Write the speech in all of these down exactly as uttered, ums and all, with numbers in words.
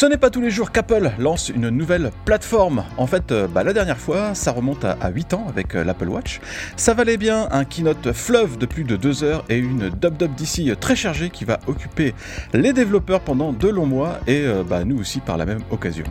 Ce n'est pas tous les jours qu'Apple lance une nouvelle plateforme. En fait, bah, la dernière fois, ça remonte à, à huit ans avec l'Apple Watch. Ça valait bien un keynote fleuve de plus de deux heures et une W W D C très chargée qui va occuper les développeurs pendant de longs mois et euh, bah, nous aussi par la même occasion.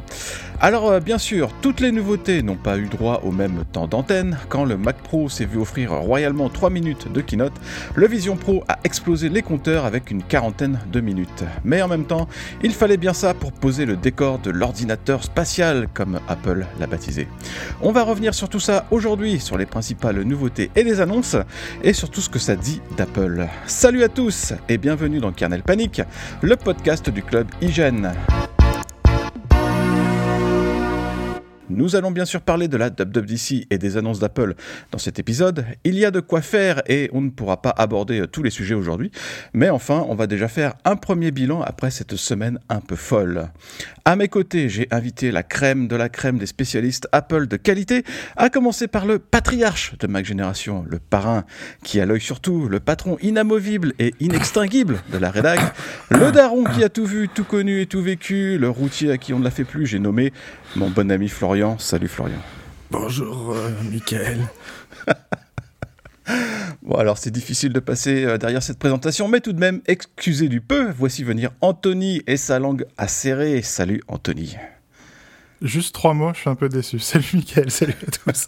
Alors euh, bien sûr, toutes les nouveautés n'ont pas eu droit au même temps d'antenne. Quand le Mac Pro s'est vu offrir royalement trois minutes de keynote, le Vision Pro a explosé les compteurs avec une quarantaine de minutes. Mais en même temps, il fallait bien ça pour poser le décor de l'ordinateur spatial, comme Apple l'a baptisé. On va revenir sur tout ça aujourd'hui, sur les principales nouveautés et les annonces, et sur tout ce que ça dit d'Apple. Salut à tous et bienvenue dans Kernel Panic, le podcast du club iGen. Nous allons bien sûr parler de la W W D C et des annonces d'Apple dans cet épisode. Il y a de quoi faire et on ne pourra pas aborder tous les sujets aujourd'hui. Mais enfin, on va déjà faire un premier bilan après cette semaine un peu folle. À mes côtés, j'ai invité la crème de la crème des spécialistes Apple de qualité, à commencer par le patriarche de MacGeneration, le parrain qui a l'œil sur tout, le patron inamovible et inextinguible de la rédac, le daron qui a tout vu, tout connu et tout vécu, le routier à qui on ne la fait plus, j'ai nommé mon bon ami Florian. Salut Florian. Bonjour euh, Mickaël. Bon, alors c'est difficile de passer derrière cette présentation, mais tout de même, excusez du peu, voici venir Anthony et sa langue acérée. Salut Anthony. Juste trois mots, je suis un peu déçu. Salut Mickaël, salut à tous.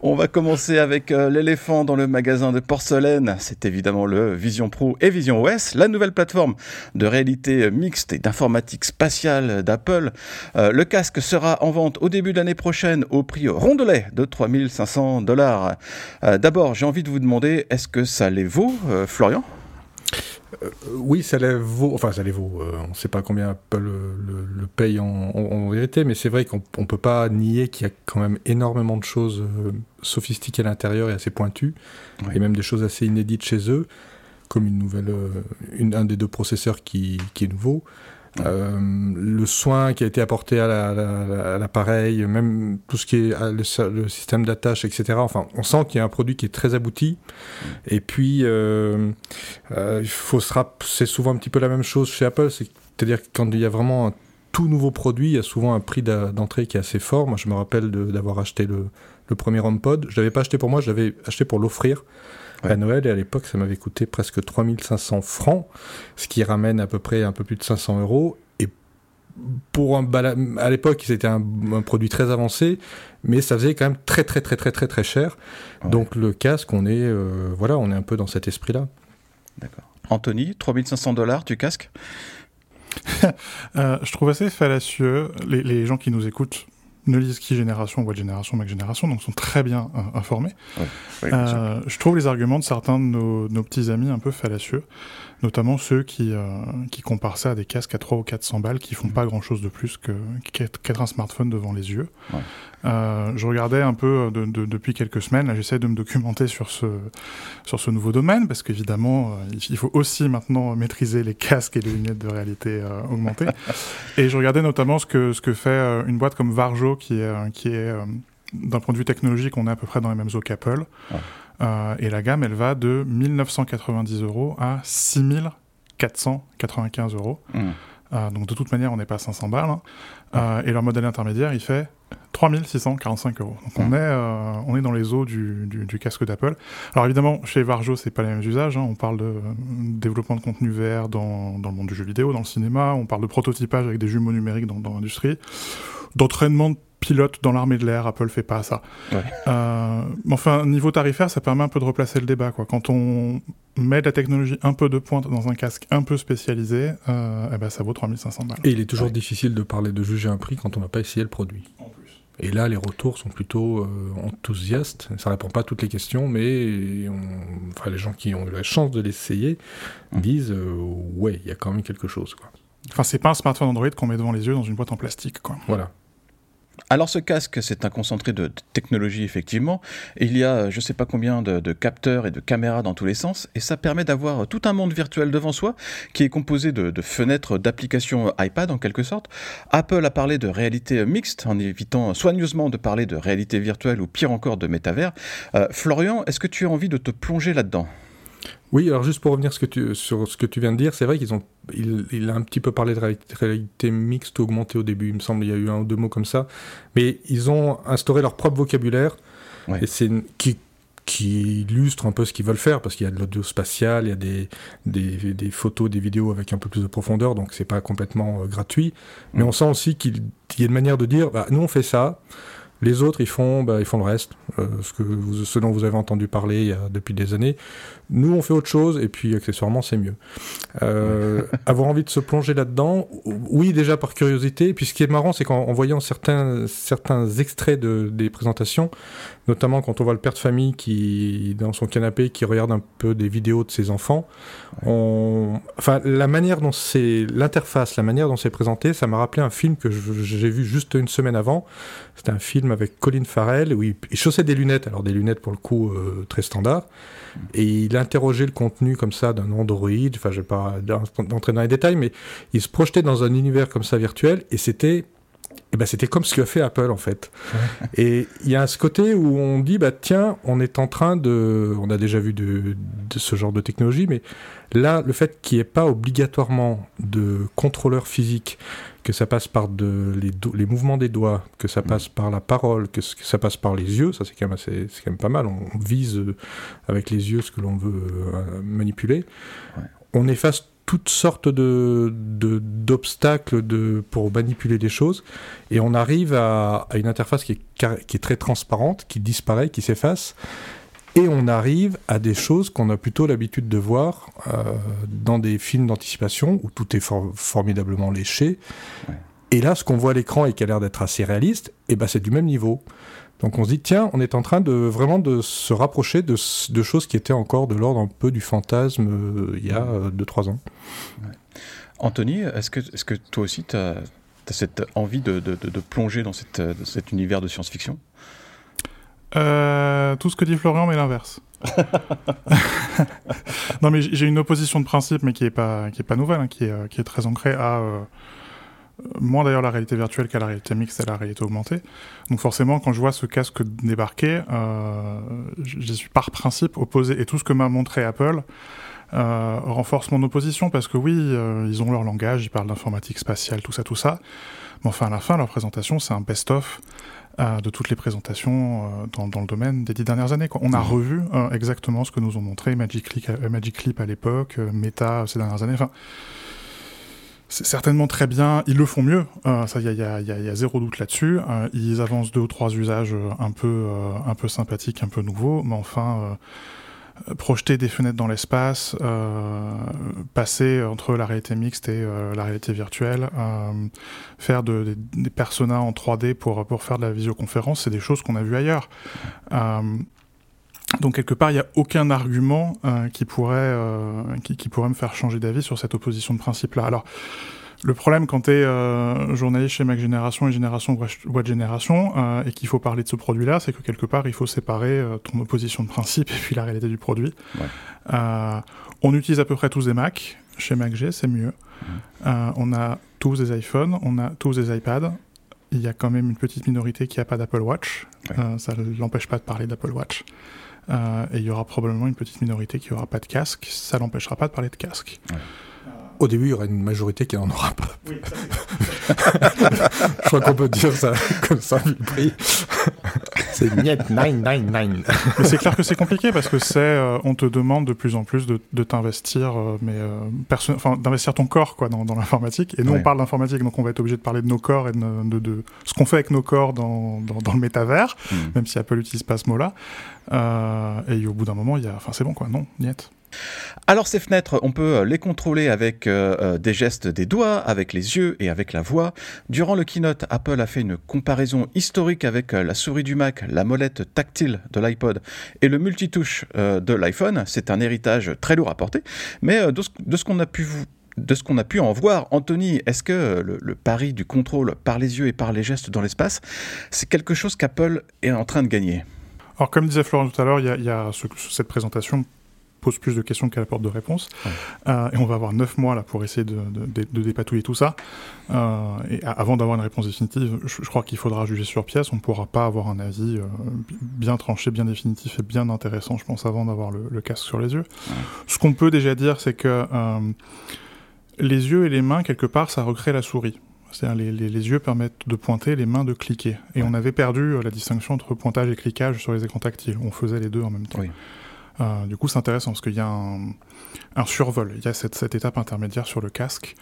On va commencer avec euh, l'éléphant dans le magasin de porcelaine, c'est évidemment le Vision Pro et visionOS, la nouvelle plateforme de réalité mixte et d'informatique spatiale d'Apple. Euh, le casque sera en vente au début de l'année prochaine au prix rondelet de trois mille cinq cents dollars. Euh, d'abord, j'ai envie de vous demander, est-ce que ça les vaut, euh, Florian ? Euh, oui, ça les vaut, enfin ça les vaut, euh, on ne sait pas combien Apple le, le, le paye en, en, en vérité, mais c'est vrai qu'on ne peut pas nier qu'il y a quand même énormément de choses euh, sophistiquées à l'intérieur et assez pointues, oui. Et même des choses assez inédites chez eux, comme une nouvelle, euh, une, un des deux processeurs qui, qui est nouveau, oui. euh, le soin qui a été apporté à, la, la, à l'appareil, même tout ce qui est le, le système d'attache, et cetera. Enfin, on sent qu'il y a un produit qui est très abouti, oui. Et puis... Euh, Euh, il faut se rappeler, c'est souvent un petit peu la même chose chez Apple, c'est-à-dire que quand il y a vraiment un tout nouveau produit, il y a souvent un prix d'a- d'entrée qui est assez fort. Moi, je me rappelle de, d'avoir acheté le, le premier HomePod. Je l'avais pas acheté pour moi, je l'avais acheté pour l'offrir ouais. à Noël, et à l'époque, ça m'avait coûté presque trois mille cinq cents francs, ce qui ramène à peu près un peu plus de cinq cents euros. Et pour un bala- à l'époque, c'était un, un produit très avancé, mais ça faisait quand même très très très très très très cher. Ouais. Donc le casque, on est euh, voilà, on est un peu dans cet esprit-là. D'accord. Anthony, trois mille cinq cents dollars, tu casques. euh, Je trouve assez fallacieux. Les, les gens qui nous écoutent ne lisent qu'I-Génération, What Génération, Mac Génération, donc sont très bien euh, informés. Ouais, ouais, euh, je trouve les arguments de certains de nos, nos petits amis un peu fallacieux, notamment ceux qui, euh, qui comparent ça à des casques à trois ou quatre cents balles qui font mmh. pas grand-chose de plus que, qu'être un smartphone devant les yeux. Ouais. Euh, je regardais un peu de, de, depuis quelques semaines, là j'essaie de me documenter sur ce, sur ce nouveau domaine, parce qu'évidemment, euh, il faut aussi maintenant maîtriser les casques et les lunettes de réalité euh, augmentée. Et je regardais notamment ce que, ce que fait une boîte comme Varjo, qui est, qui est euh, d'un point de vue technologique, on est à peu près dans les mêmes eaux qu'Apple. Ouais. Euh, et la gamme, elle va de mille neuf cent quatre-vingt-dix euros à six mille quatre cent quatre-vingt-quinze euros. Mmh. Euh, donc de toute manière, on n'est pas à cinq cents balles. Hein. Mmh. Euh, et leur modèle intermédiaire, il fait trois mille six cent quarante-cinq euros. Donc mmh. on, est, euh, on est dans les eaux du, du, du casque d'Apple. Alors évidemment, chez Varjo, c'est pas les mêmes usages. Hein. On parle de euh, développement de contenu V R dans, dans le monde du jeu vidéo, dans le cinéma. On parle de prototypage avec des jumeaux numériques dans, dans l'industrie. D'entraînement de pilote dans l'armée de l'air, Apple fait pas ça. Ouais. Euh, enfin, niveau tarifaire, ça permet un peu de replacer le débat, quoi. Quand on met de la technologie un peu de pointe dans un casque un peu spécialisé, euh, eh ben ça vaut trois mille cinq cents balles. Et il est toujours ouais. difficile de parler, de juger un prix quand on n'a pas essayé le produit. En plus. Et là, les retours sont plutôt euh, enthousiastes. Ça répond pas à toutes les questions, mais on... enfin, les gens qui ont eu la chance de l'essayer mmh. disent euh, « Ouais, il y a quand même quelque chose. » Enfin, c'est pas un smartphone Android qu'on met devant les yeux dans une boîte en plastique, quoi. Voilà. Alors ce casque, c'est un concentré de, de technologie effectivement, il y a je ne sais pas combien de, de capteurs et de caméras dans tous les sens, et ça permet d'avoir tout un monde virtuel devant soi, qui est composé de, de fenêtres d'applications iPad en quelque sorte. Apple a parlé de réalité mixte, en évitant soigneusement de parler de réalité virtuelle ou pire encore de métavers. Euh, Florian, est-ce que tu as envie de te plonger là-dedans ? Oui, alors juste pour revenir ce que tu, sur ce que tu viens de dire, c'est vrai qu'ils ont il, il a un petit peu parlé de réalité, réalité mixte ou augmentée au début, il me semble, il y a eu un ou deux mots comme ça, mais ils ont instauré leur propre vocabulaire, ouais. et c'est qui qui illustrent un peu ce qu'ils veulent faire, parce qu'il y a de l'audio spatial, il y a des, des, des photos, des vidéos avec un peu plus de profondeur, donc c'est pas complètement euh, gratuit. Mais mmh. on sent aussi qu'il y a une manière de dire, bah, nous on fait ça, les autres ils font, bah, ils font le reste, euh, ce, que vous, ce dont vous avez entendu parler il y a, depuis des années. Nous on fait autre chose, et puis accessoirement c'est mieux. Euh, avoir envie de se plonger là-dedans, oui déjà par curiosité, et puis ce qui est marrant c'est qu'en voyant certains, certains extraits de, des présentations, notamment quand on voit le père de famille qui, dans son canapé, qui regarde un peu des vidéos de ses enfants. Ouais. On... Enfin, la manière dont c'est... L'interface, la manière dont c'est présenté, ça m'a rappelé un film que je... j'ai vu juste une semaine avant. C'était un film avec Colin Farrell où il, il chaussait des lunettes. Alors, des lunettes, pour le coup, euh, très standard. Et il interrogeait le contenu, comme ça, d'un Android. Enfin, je vais pas entrer dans les détails, mais il se projetait dans un univers comme ça virtuel. Et c'était... Eh ben, c'était comme ce que fait Apple, en fait. Ouais. Et il y a ce côté où on dit, bah, tiens, on est en train de... On a déjà vu de, de ce genre de technologie, mais là, le fait qu'il n'y ait pas obligatoirement de contrôleur physique, que ça passe par de, les, do, les mouvements des doigts, que ça passe par la parole, que, que ça passe par les yeux, ça, c'est quand même, assez, c'est quand même pas mal. On, on vise avec les yeux ce que l'on veut euh, manipuler. Ouais. On efface toutes sortes de, de, d'obstacles de, pour manipuler des choses, et on arrive à, à une interface qui est, qui est très transparente, qui disparaît, qui s'efface, et on arrive à des choses qu'on a plutôt l'habitude de voir euh, dans des films d'anticipation, où tout est for- formidablement léché, ouais. et là, ce qu'on voit à l'écran et qui a l'air d'être assez réaliste, eh ben, c'est du même niveau. Donc on se dit, tiens, on est en train de vraiment de se rapprocher de, de choses qui étaient encore de l'ordre un peu du fantasme euh, il y a deux trois euh, ans. Ouais. Anthony, est-ce que, est-ce que toi aussi, tu as cette envie de, de, de, de plonger dans cette, de cet univers de science-fiction ? euh, Tout ce que dit Florian, mais l'inverse. Non, mais j'ai une opposition de principe, mais qui n'est pas, qui est pas nouvelle, hein, qui, est, qui est très ancrée à... Euh... moins d'ailleurs la réalité virtuelle qu'à la réalité mixte et la réalité augmentée. Donc forcément, quand je vois ce casque débarquer, euh, je suis par principe opposé. Et tout ce que m'a montré Apple euh, renforce mon opposition, parce que oui, euh, ils ont leur langage, ils parlent d'informatique spatiale, tout ça, tout ça. Mais enfin, à la fin, leur présentation, c'est un best-of euh, de toutes les présentations euh, dans, dans le domaine des dix dernières années. Quoi. On a revu euh, exactement ce que nous ont montré Magic Leap, euh, Magic Leap à l'époque, euh, Meta ces dernières années. Enfin... C'est certainement très bien, ils le font mieux, euh, ça il y a, y, a, y, a, y a zéro doute là-dessus, euh, ils avancent deux ou trois usages un peu, euh, un peu sympathiques, un peu nouveaux, mais enfin, euh, projeter des fenêtres dans l'espace, euh, passer entre la réalité mixte et euh, la réalité virtuelle, euh, faire de, des, des personas en trois D pour, pour faire de la visioconférence, c'est des choses qu'on a vues ailleurs. Euh, Donc, quelque part, il n'y a aucun argument euh, qui, pourrait, euh, qui, qui pourrait me faire changer d'avis sur cette opposition de principe-là. Alors, le problème, quand tu es euh, journaliste chez MacGeneration et Génération WattGeneration, euh, et qu'il faut parler de ce produit-là, c'est que quelque part, il faut séparer euh, ton opposition de principe et puis la réalité du produit. Ouais. Euh, on utilise à peu près tous des Macs. Chez MacG, c'est mieux. Mmh. Euh, on a tous des iPhones, on a tous des iPads. Il y a quand même une petite minorité qui n'a pas d'Apple Watch. Ouais. Euh, ça ne l'empêche pas de parler d'Apple Watch. Euh, et il y aura probablement une petite minorité qui n'aura pas de casque, ça l'empêchera pas de parler de casque. Ouais. Euh... Au début, il y aura une majorité qui n'en aura pas. Oui, ça, je crois qu'on peut dire ça comme ça, vu le prix. C'est net neuf cent quatre-vingt-dix-neuf. Mais c'est clair que c'est compliqué, parce que c'est, euh, on te demande de plus en plus de, de t'investir, euh, mais euh, perso- d'investir ton corps quoi, dans, dans l'informatique. Et nous, ouais. on parle d'informatique, donc on va être obligé de parler de nos corps et de, de, de, de ce qu'on fait avec nos corps dans, dans, dans le métavers, mmh. même si Apple n'utilise pas ce mot-là. Euh, et au bout d'un moment, il y a, enfin, c'est bon, quoi. Non, niet. Alors ces fenêtres, on peut les contrôler avec euh, des gestes des doigts, avec les yeux et avec la voix. Durant le keynote, Apple a fait une comparaison historique avec la souris du Mac, la molette tactile de l'iPod et le multitouche euh, de l'iPhone. C'est un héritage très lourd à porter, mais euh, de, ce, de ce qu'on a pu vous... De ce qu'on a pu en voir, Anthony, est-ce que le, le pari du contrôle par les yeux et par les gestes dans l'espace, c'est quelque chose qu'Apple est en train de gagner ? Alors comme disait Florian tout à l'heure, il y a, y a ce, cette présentation... pose plus de questions qu'elle apporte de réponses. Ouais. Euh, et on va avoir neuf mois là, pour essayer de, de, de, de dépatouiller tout ça. Euh, et avant d'avoir une réponse définitive, je, je crois qu'il faudra juger sur pièce. On ne pourra pas avoir un avis euh, bien tranché, bien définitif et bien intéressant, je pense, avant d'avoir le, le casque sur les yeux. Ouais. Ce qu'on peut déjà dire, c'est que euh, les yeux et les mains, quelque part, ça recrée la souris. C'est-à-dire les, les, les yeux permettent de pointer, les mains de cliquer. Et ouais. on avait perdu la distinction entre pointage et cliquage sur les écrans tactiles. On faisait les deux en même temps. Oui. Euh, du coup, c'est intéressant parce qu'il y a un, un survol. Il y a cette, cette étape intermédiaire sur le casque.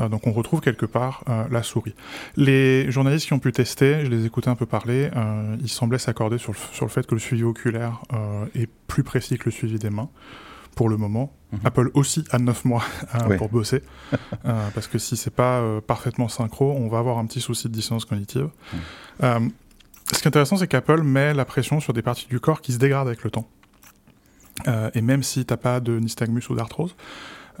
Euh, donc, on retrouve quelque part euh, la souris. Les journalistes qui ont pu tester, je les écoutais un peu parler, euh, ils semblaient s'accorder sur le, sur le fait que le suivi oculaire euh, est plus précis que le suivi des mains. Pour le moment, mmh. Apple aussi a neuf mois euh, ouais. pour bosser, euh, parce que si c'est pas euh, parfaitement synchro, on va avoir un petit souci de dissonance cognitive. Mmh. Euh, ce qui est intéressant, c'est qu'Apple met la pression sur des parties du corps qui se dégradent avec le temps. Euh, et même si t'as pas de nystagmus ou d'arthrose,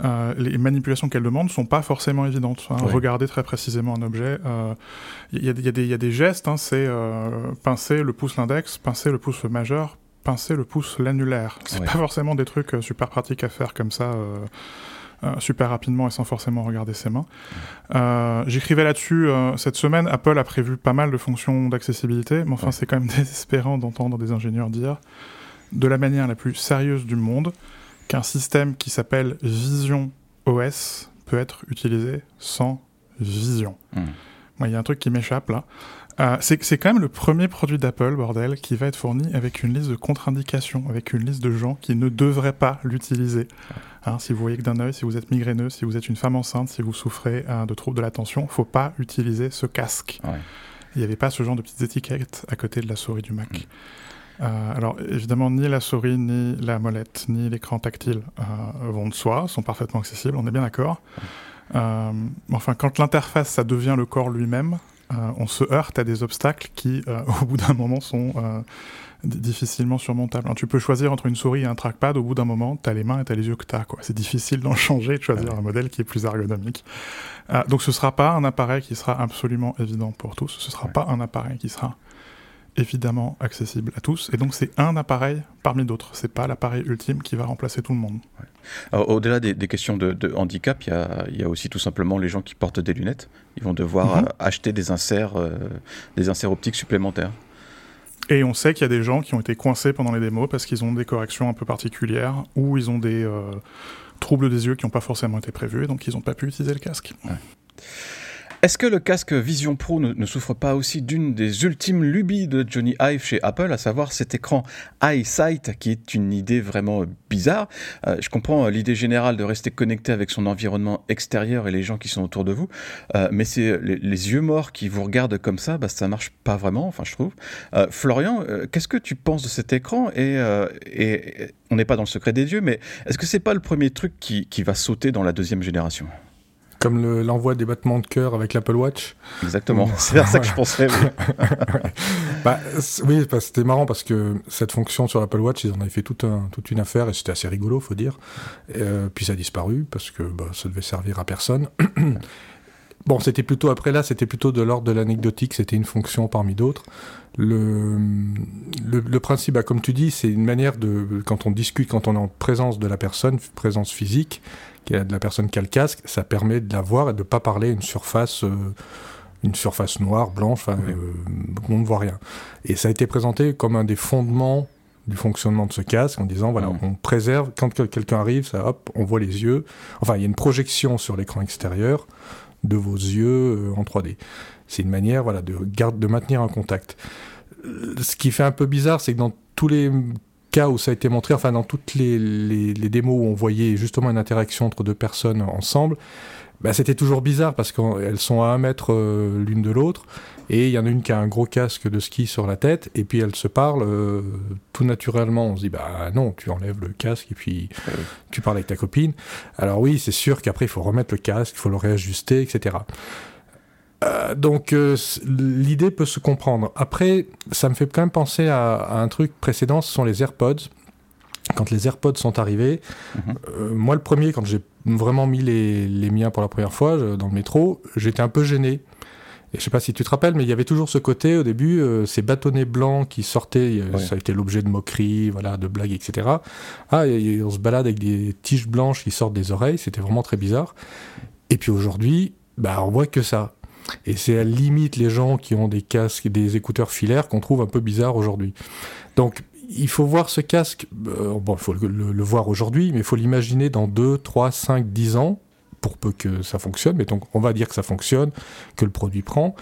Euh, les manipulations qu'elle demande sont pas forcément évidentes. Hein. Ouais. Regarder très précisément un objet, il euh, y, y, y a des gestes, hein, c'est euh, pincer le pouce l'index, pincer le pouce majeur, pincer le pouce l'annulaire. C'est ouais. pas forcément des trucs super pratiques à faire comme ça, euh, euh, super rapidement et sans forcément regarder ses mains. Ouais. Euh, j'écrivais là-dessus euh, cette semaine, Apple a prévu pas mal de fonctions d'accessibilité, mais enfin ouais. c'est quand même désespérant d'entendre des ingénieurs dire, de la manière la plus sérieuse du monde, qu'un système qui s'appelle visionOS peut être utilisé sans vision. Mmh. Moi, il y a un truc qui m'échappe là. Euh, c'est, c'est quand même le premier produit d'Apple, bordel, qui va être fourni avec une liste de contre-indications, avec une liste de gens qui ne devraient pas l'utiliser. Hein, si vous voyez que d'un œil, si vous êtes migraineux, si vous êtes une femme enceinte, si vous souffrez hein, de troubles de l'attention, il ne faut pas utiliser ce casque. Ouais. Il n'y avait pas ce genre de petites étiquettes à côté de la souris du Mac. Mmh. Euh, alors évidemment ni la souris, ni la molette, ni l'écran tactile euh, vont de soi, sont parfaitement accessibles, on est bien d'accord. Euh, enfin quand l'interface ça devient le corps lui-même, euh, on se heurte à des obstacles qui euh, au bout d'un moment sont euh, d- difficilement surmontables. Alors, tu peux choisir entre une souris et un trackpad, au bout d'un moment t'as les mains et t'as les yeux que t'as, quoi. C'est difficile d'en changer et de choisir ouais. un modèle qui est plus ergonomique. Euh, donc ce sera pas un appareil qui sera absolument évident pour tous, ce sera ouais. pas un appareil qui sera évidemment accessible à tous, et donc c'est un appareil parmi d'autres, c'est pas l'appareil ultime qui va remplacer tout le monde. Ouais. Alors, au-delà des, des questions de, de handicap, il y a, y a aussi tout simplement les gens qui portent des lunettes, ils vont devoir mm-hmm. acheter des inserts, euh, des inserts optiques supplémentaires. Et on sait qu'il y a des gens qui ont été coincés pendant les démos parce qu'ils ont des corrections un peu particulières, ou ils ont des euh, troubles des yeux qui n'ont pas forcément été prévus, et donc ils n'ont pas pu utiliser le casque. Ouais. Est-ce que le casque Vision Pro ne, ne souffre pas aussi d'une des ultimes lubies de Jony Ive chez Apple, à savoir cet écran EyeSight, qui est une idée vraiment bizarre. Euh, je comprends l'idée générale de rester connecté avec son environnement extérieur et les gens qui sont autour de vous, euh, mais c'est les, les yeux morts qui vous regardent comme ça, bah, ça marche pas vraiment, enfin je trouve. Euh, Florian, euh, qu'est-ce que tu penses de cet écran et, euh, et, et on n'est pas dans le secret des dieux, mais est-ce que c'est pas le premier truc qui, qui va sauter dans la deuxième génération ? Comme le, l'envoi des battements de cœur avec l'Apple Watch. Exactement, c'est vers ça que je pensais. Oui, bah, oui bah, c'était marrant parce que cette fonction sur l'Apple Watch, ils en avaient fait toute, un, toute une affaire et c'était assez rigolo, faut dire. Euh, puis ça a disparu parce que bah, ça devait servir à personne. Bon, c'était plutôt, après là, c'était plutôt de l'ordre de l'anecdotique, c'était une fonction parmi d'autres. Le, le, le principe, bah, comme tu dis, c'est une manière de, quand on discute, quand on est en présence de la personne, présence physique, de la personne qui a le casque, ça permet de la voir et de ne pas parler une surface, euh, une surface noire, blanche, oui. euh, on ne voit rien. Et ça a été présenté comme un des fondements du fonctionnement de ce casque, en disant, voilà, oui. on préserve, quand quelqu'un arrive, ça, hop, on voit les yeux, enfin, il y a une projection sur l'écran extérieur de vos yeux euh, en trois D. C'est une manière, voilà, de, garde, de maintenir un contact. Ce qui fait un peu bizarre, c'est que dans tous les cas où ça a été montré, enfin dans toutes les, les, les démos où on voyait justement une interaction entre deux personnes ensemble, bah c'était toujours bizarre parce qu'elles sont à un mètre euh, l'une de l'autre et il y en a une qui a un gros casque de ski sur la tête et puis elles se parlent euh, tout naturellement. On se dit bah non, tu enlèves le casque et puis euh, tu parles avec ta copine. Alors oui, c'est sûr qu'après il faut remettre le casque, il faut le réajuster, et cetera. Euh, donc euh, l'idée peut se comprendre. Après, ça me fait quand même penser à, à un truc précédent, ce sont les AirPods. Quand les AirPods sont arrivés, mm-hmm. euh, moi le premier, quand j'ai vraiment mis les, les miens pour la première fois je, dans le métro, j'étais un peu gêné. Et je sais pas si tu te rappelles, mais il y avait toujours ce côté, au début, euh, ces bâtonnets blancs qui sortaient, ouais. ça a été l'objet de moqueries, voilà, de blagues, et cetera. Ah, et, et on se balade avec des tiges blanches qui sortent des oreilles, c'était vraiment très bizarre. Et puis aujourd'hui, bah, on voit que ça. Et c'est à la limite les gens qui ont des casques, des écouteurs filaires qu'on trouve un peu bizarres aujourd'hui. Donc il faut voir ce casque, euh, bon il faut le, le, le voir aujourd'hui, mais il faut l'imaginer dans deux, trois, cinq, dix ans, pour peu que ça fonctionne, mais donc on va dire que ça fonctionne, que le produit prend,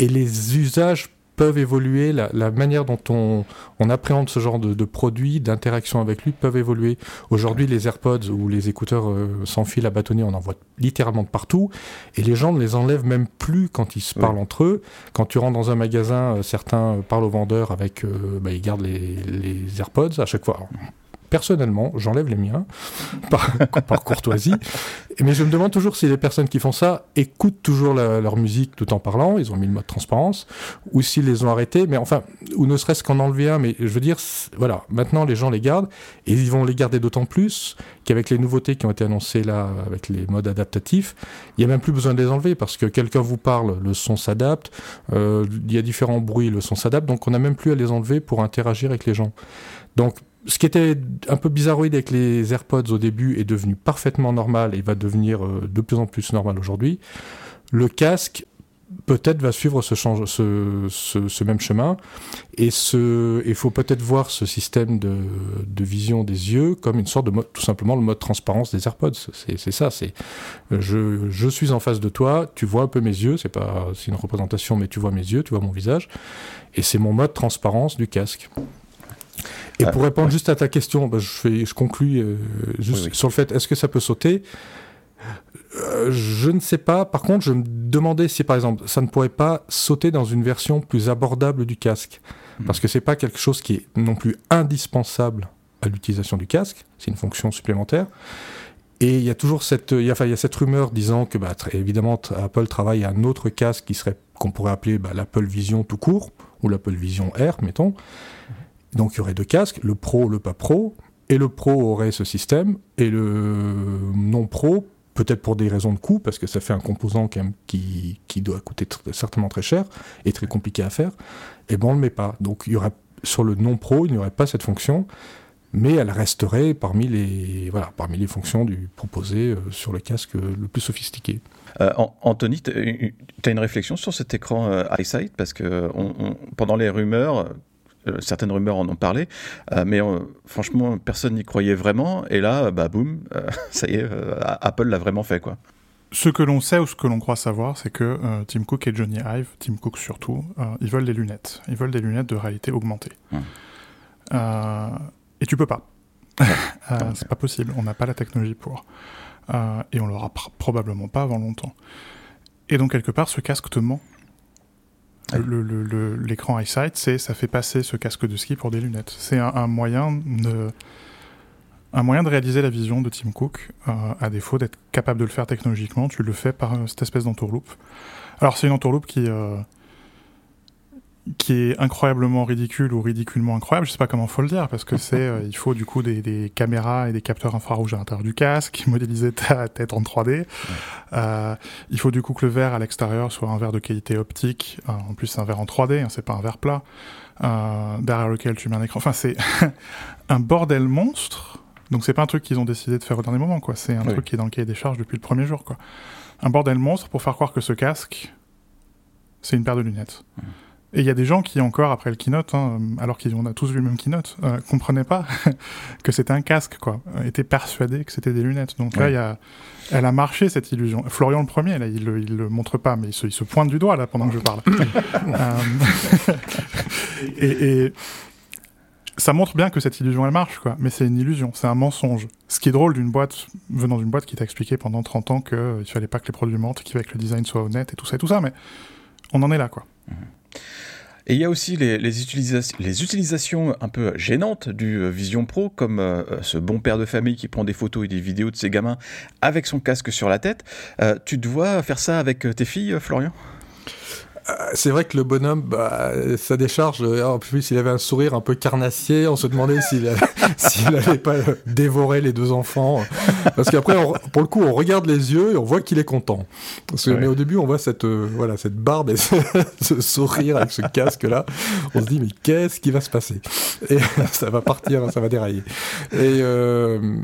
et les usages peuvent évoluer, la, la manière dont on, on appréhende ce genre de, de produit, d'interaction avec lui, peuvent évoluer. Aujourd'hui, les AirPods ou les écouteurs euh, sans fil à bâtonnet, on en voit littéralement de partout, et les gens ne les enlèvent même plus quand ils se parlent ouais. entre eux. Quand tu rentres dans un magasin, euh, certains parlent aux vendeurs avec, euh, bah, ils gardent les, les AirPods à chaque fois. Alors, personnellement, j'enlève les miens par, par courtoisie, mais je me demande toujours si les personnes qui font ça écoutent toujours la, leur musique tout en parlant, ils ont mis le mode transparence, ou s'ils les ont arrêtés, mais enfin, ou ne serait-ce qu'en enlever un, mais je veux dire, voilà, maintenant les gens les gardent, et ils vont les garder d'autant plus qu'avec les nouveautés qui ont été annoncées là, avec les modes adaptatifs, il n'y a même plus besoin de les enlever, parce que quelqu'un vous parle, le son s'adapte, euh, il y a différents bruits, le son s'adapte, donc on n'a même plus à les enlever pour interagir avec les gens. Donc, ce qui était un peu bizarroïde avec les AirPods au début est devenu parfaitement normal et va devenir de plus en plus normal aujourd'hui. Le casque, peut-être, va suivre ce, change, ce, ce, ce même chemin. Et il faut peut-être voir ce système de, de vision des yeux comme une sorte de mode, tout simplement le mode transparence des AirPods. C'est, c'est ça, c'est je, je suis en face de toi, tu vois un peu mes yeux, c'est, pas, c'est une représentation, mais tu vois mes yeux, tu vois mon visage. Et c'est mon mode transparence du casque. Et ah, pour répondre ouais. juste à ta question, bah je, fais, je conclue euh, juste oui, oui. sur le fait, est-ce que ça peut sauter ? euh, Je ne sais pas. Par contre, je me demandais si, par exemple, ça ne pourrait pas sauter dans une version plus abordable du casque. Mmh. Parce que ce n'est pas quelque chose qui est non plus indispensable à l'utilisation du casque. C'est une fonction supplémentaire. Et il y a toujours cette, y a, enfin, y a cette rumeur disant que, bah, très, évidemment, Apple travaille à un autre casque qui serait, qu'on pourrait appeler bah, l'Apple Vision tout court, ou l'Apple Vision Air, mettons. Mmh. Donc il y aurait deux casques, le pro, le pas pro, et le pro aurait ce système, et le non pro, peut-être pour des raisons de coût, parce que ça fait un composant quand même qui, qui doit coûter tr- certainement très cher, et très compliqué à faire, et ben on ne le met pas. Donc il y aurait, sur le non pro, il n'y aurait pas cette fonction, mais elle resterait parmi les, voilà, parmi les fonctions du, proposées euh, sur le casque euh, le plus sophistiqué. Euh, Anthony, tu as une réflexion sur cet écran euh, EyeSight, parce que on, on, pendant les rumeurs... certaines rumeurs en ont parlé, euh, mais euh, franchement, personne n'y croyait vraiment. Et là, bah boum, euh, ça y est, euh, Apple l'a vraiment fait, quoi. Ce que l'on sait ou ce que l'on croit savoir, c'est que euh, Tim Cook et Jony Ive, Tim Cook surtout, euh, ils veulent des lunettes. Ils veulent des lunettes de réalité augmentée. Hum. Euh, et tu peux pas. Ouais. euh, ouais. C'est pas possible. On n'a pas la technologie pour. Euh, et on l'aura pr- probablement pas avant longtemps. Et donc, quelque part, ce casque te ment. Le, le, le, l'écran EyeSight, c'est, ça fait passer ce casque de ski pour des lunettes. C'est un, un, moyen, de, un moyen de réaliser la vision de Tim Cook, euh, à défaut d'être capable de le faire technologiquement, tu le fais par euh, cette espèce d'entourloupe. Alors c'est une entourloupe qui, euh, qui est incroyablement ridicule ou ridiculement incroyable, je sais pas comment faut le dire, parce que c'est, euh, il faut du coup des, des caméras et des capteurs infrarouges à l'intérieur du casque, modéliser ta tête en trois D. Ouais. Euh, il faut du coup que le verre à l'extérieur soit un verre de qualité optique, euh, en plus c'est un verre en trois D, hein, c'est pas un verre plat, euh, derrière lequel tu mets un écran, enfin c'est un bordel monstre, donc c'est pas un truc qu'ils ont décidé de faire au dernier moment, quoi. C'est un oui. truc qui est dans le cahier des charges depuis le premier jour, quoi. Un bordel monstre pour faire croire que ce casque, c'est une paire de lunettes. Ouais. Et il y a des gens qui, encore après le keynote, hein, alors qu'on a tous vu le même keynote, euh, comprenaient pas que c'était un casque, quoi. Étaient persuadés que c'était des lunettes. Donc ouais. là, y a, elle a marché, cette illusion. Florian le premier, là, il le, il le montre pas, mais il se, il se pointe du doigt, là, pendant que je parle. euh, et, et ça montre bien que cette illusion, elle marche, quoi. Mais c'est une illusion, c'est un mensonge. Ce qui est drôle d'une boîte, venant d'une boîte qui t'a expliqué pendant trente ans qu'il euh, ne fallait pas que les produits mentent, qu'il fallait que le design soit honnête et tout ça et tout ça, mais on en est là, quoi. Mmh. Et il y a aussi les, les, utilisa- les utilisations un peu gênantes du Vision Pro, comme euh, ce bon père de famille qui prend des photos et des vidéos de ses gamins avec son casque sur la tête. Euh, tu dois faire ça avec tes filles, Florian ? C'est vrai que le bonhomme, bah, ça décharge. En plus, il avait un sourire un peu carnassier. On se demandait s'il avait, s'il n'allait pas dévorer les deux enfants. Parce qu'après, on, pour le coup, on regarde les yeux et on voit qu'il est content. Parce que, ouais. Mais au début, on voit cette, euh, voilà, cette barbe et ce, ce sourire avec ce casque-là. On se dit, mais qu'est-ce qui va se passer ? Et ça va partir, ça va dérailler. Et euh,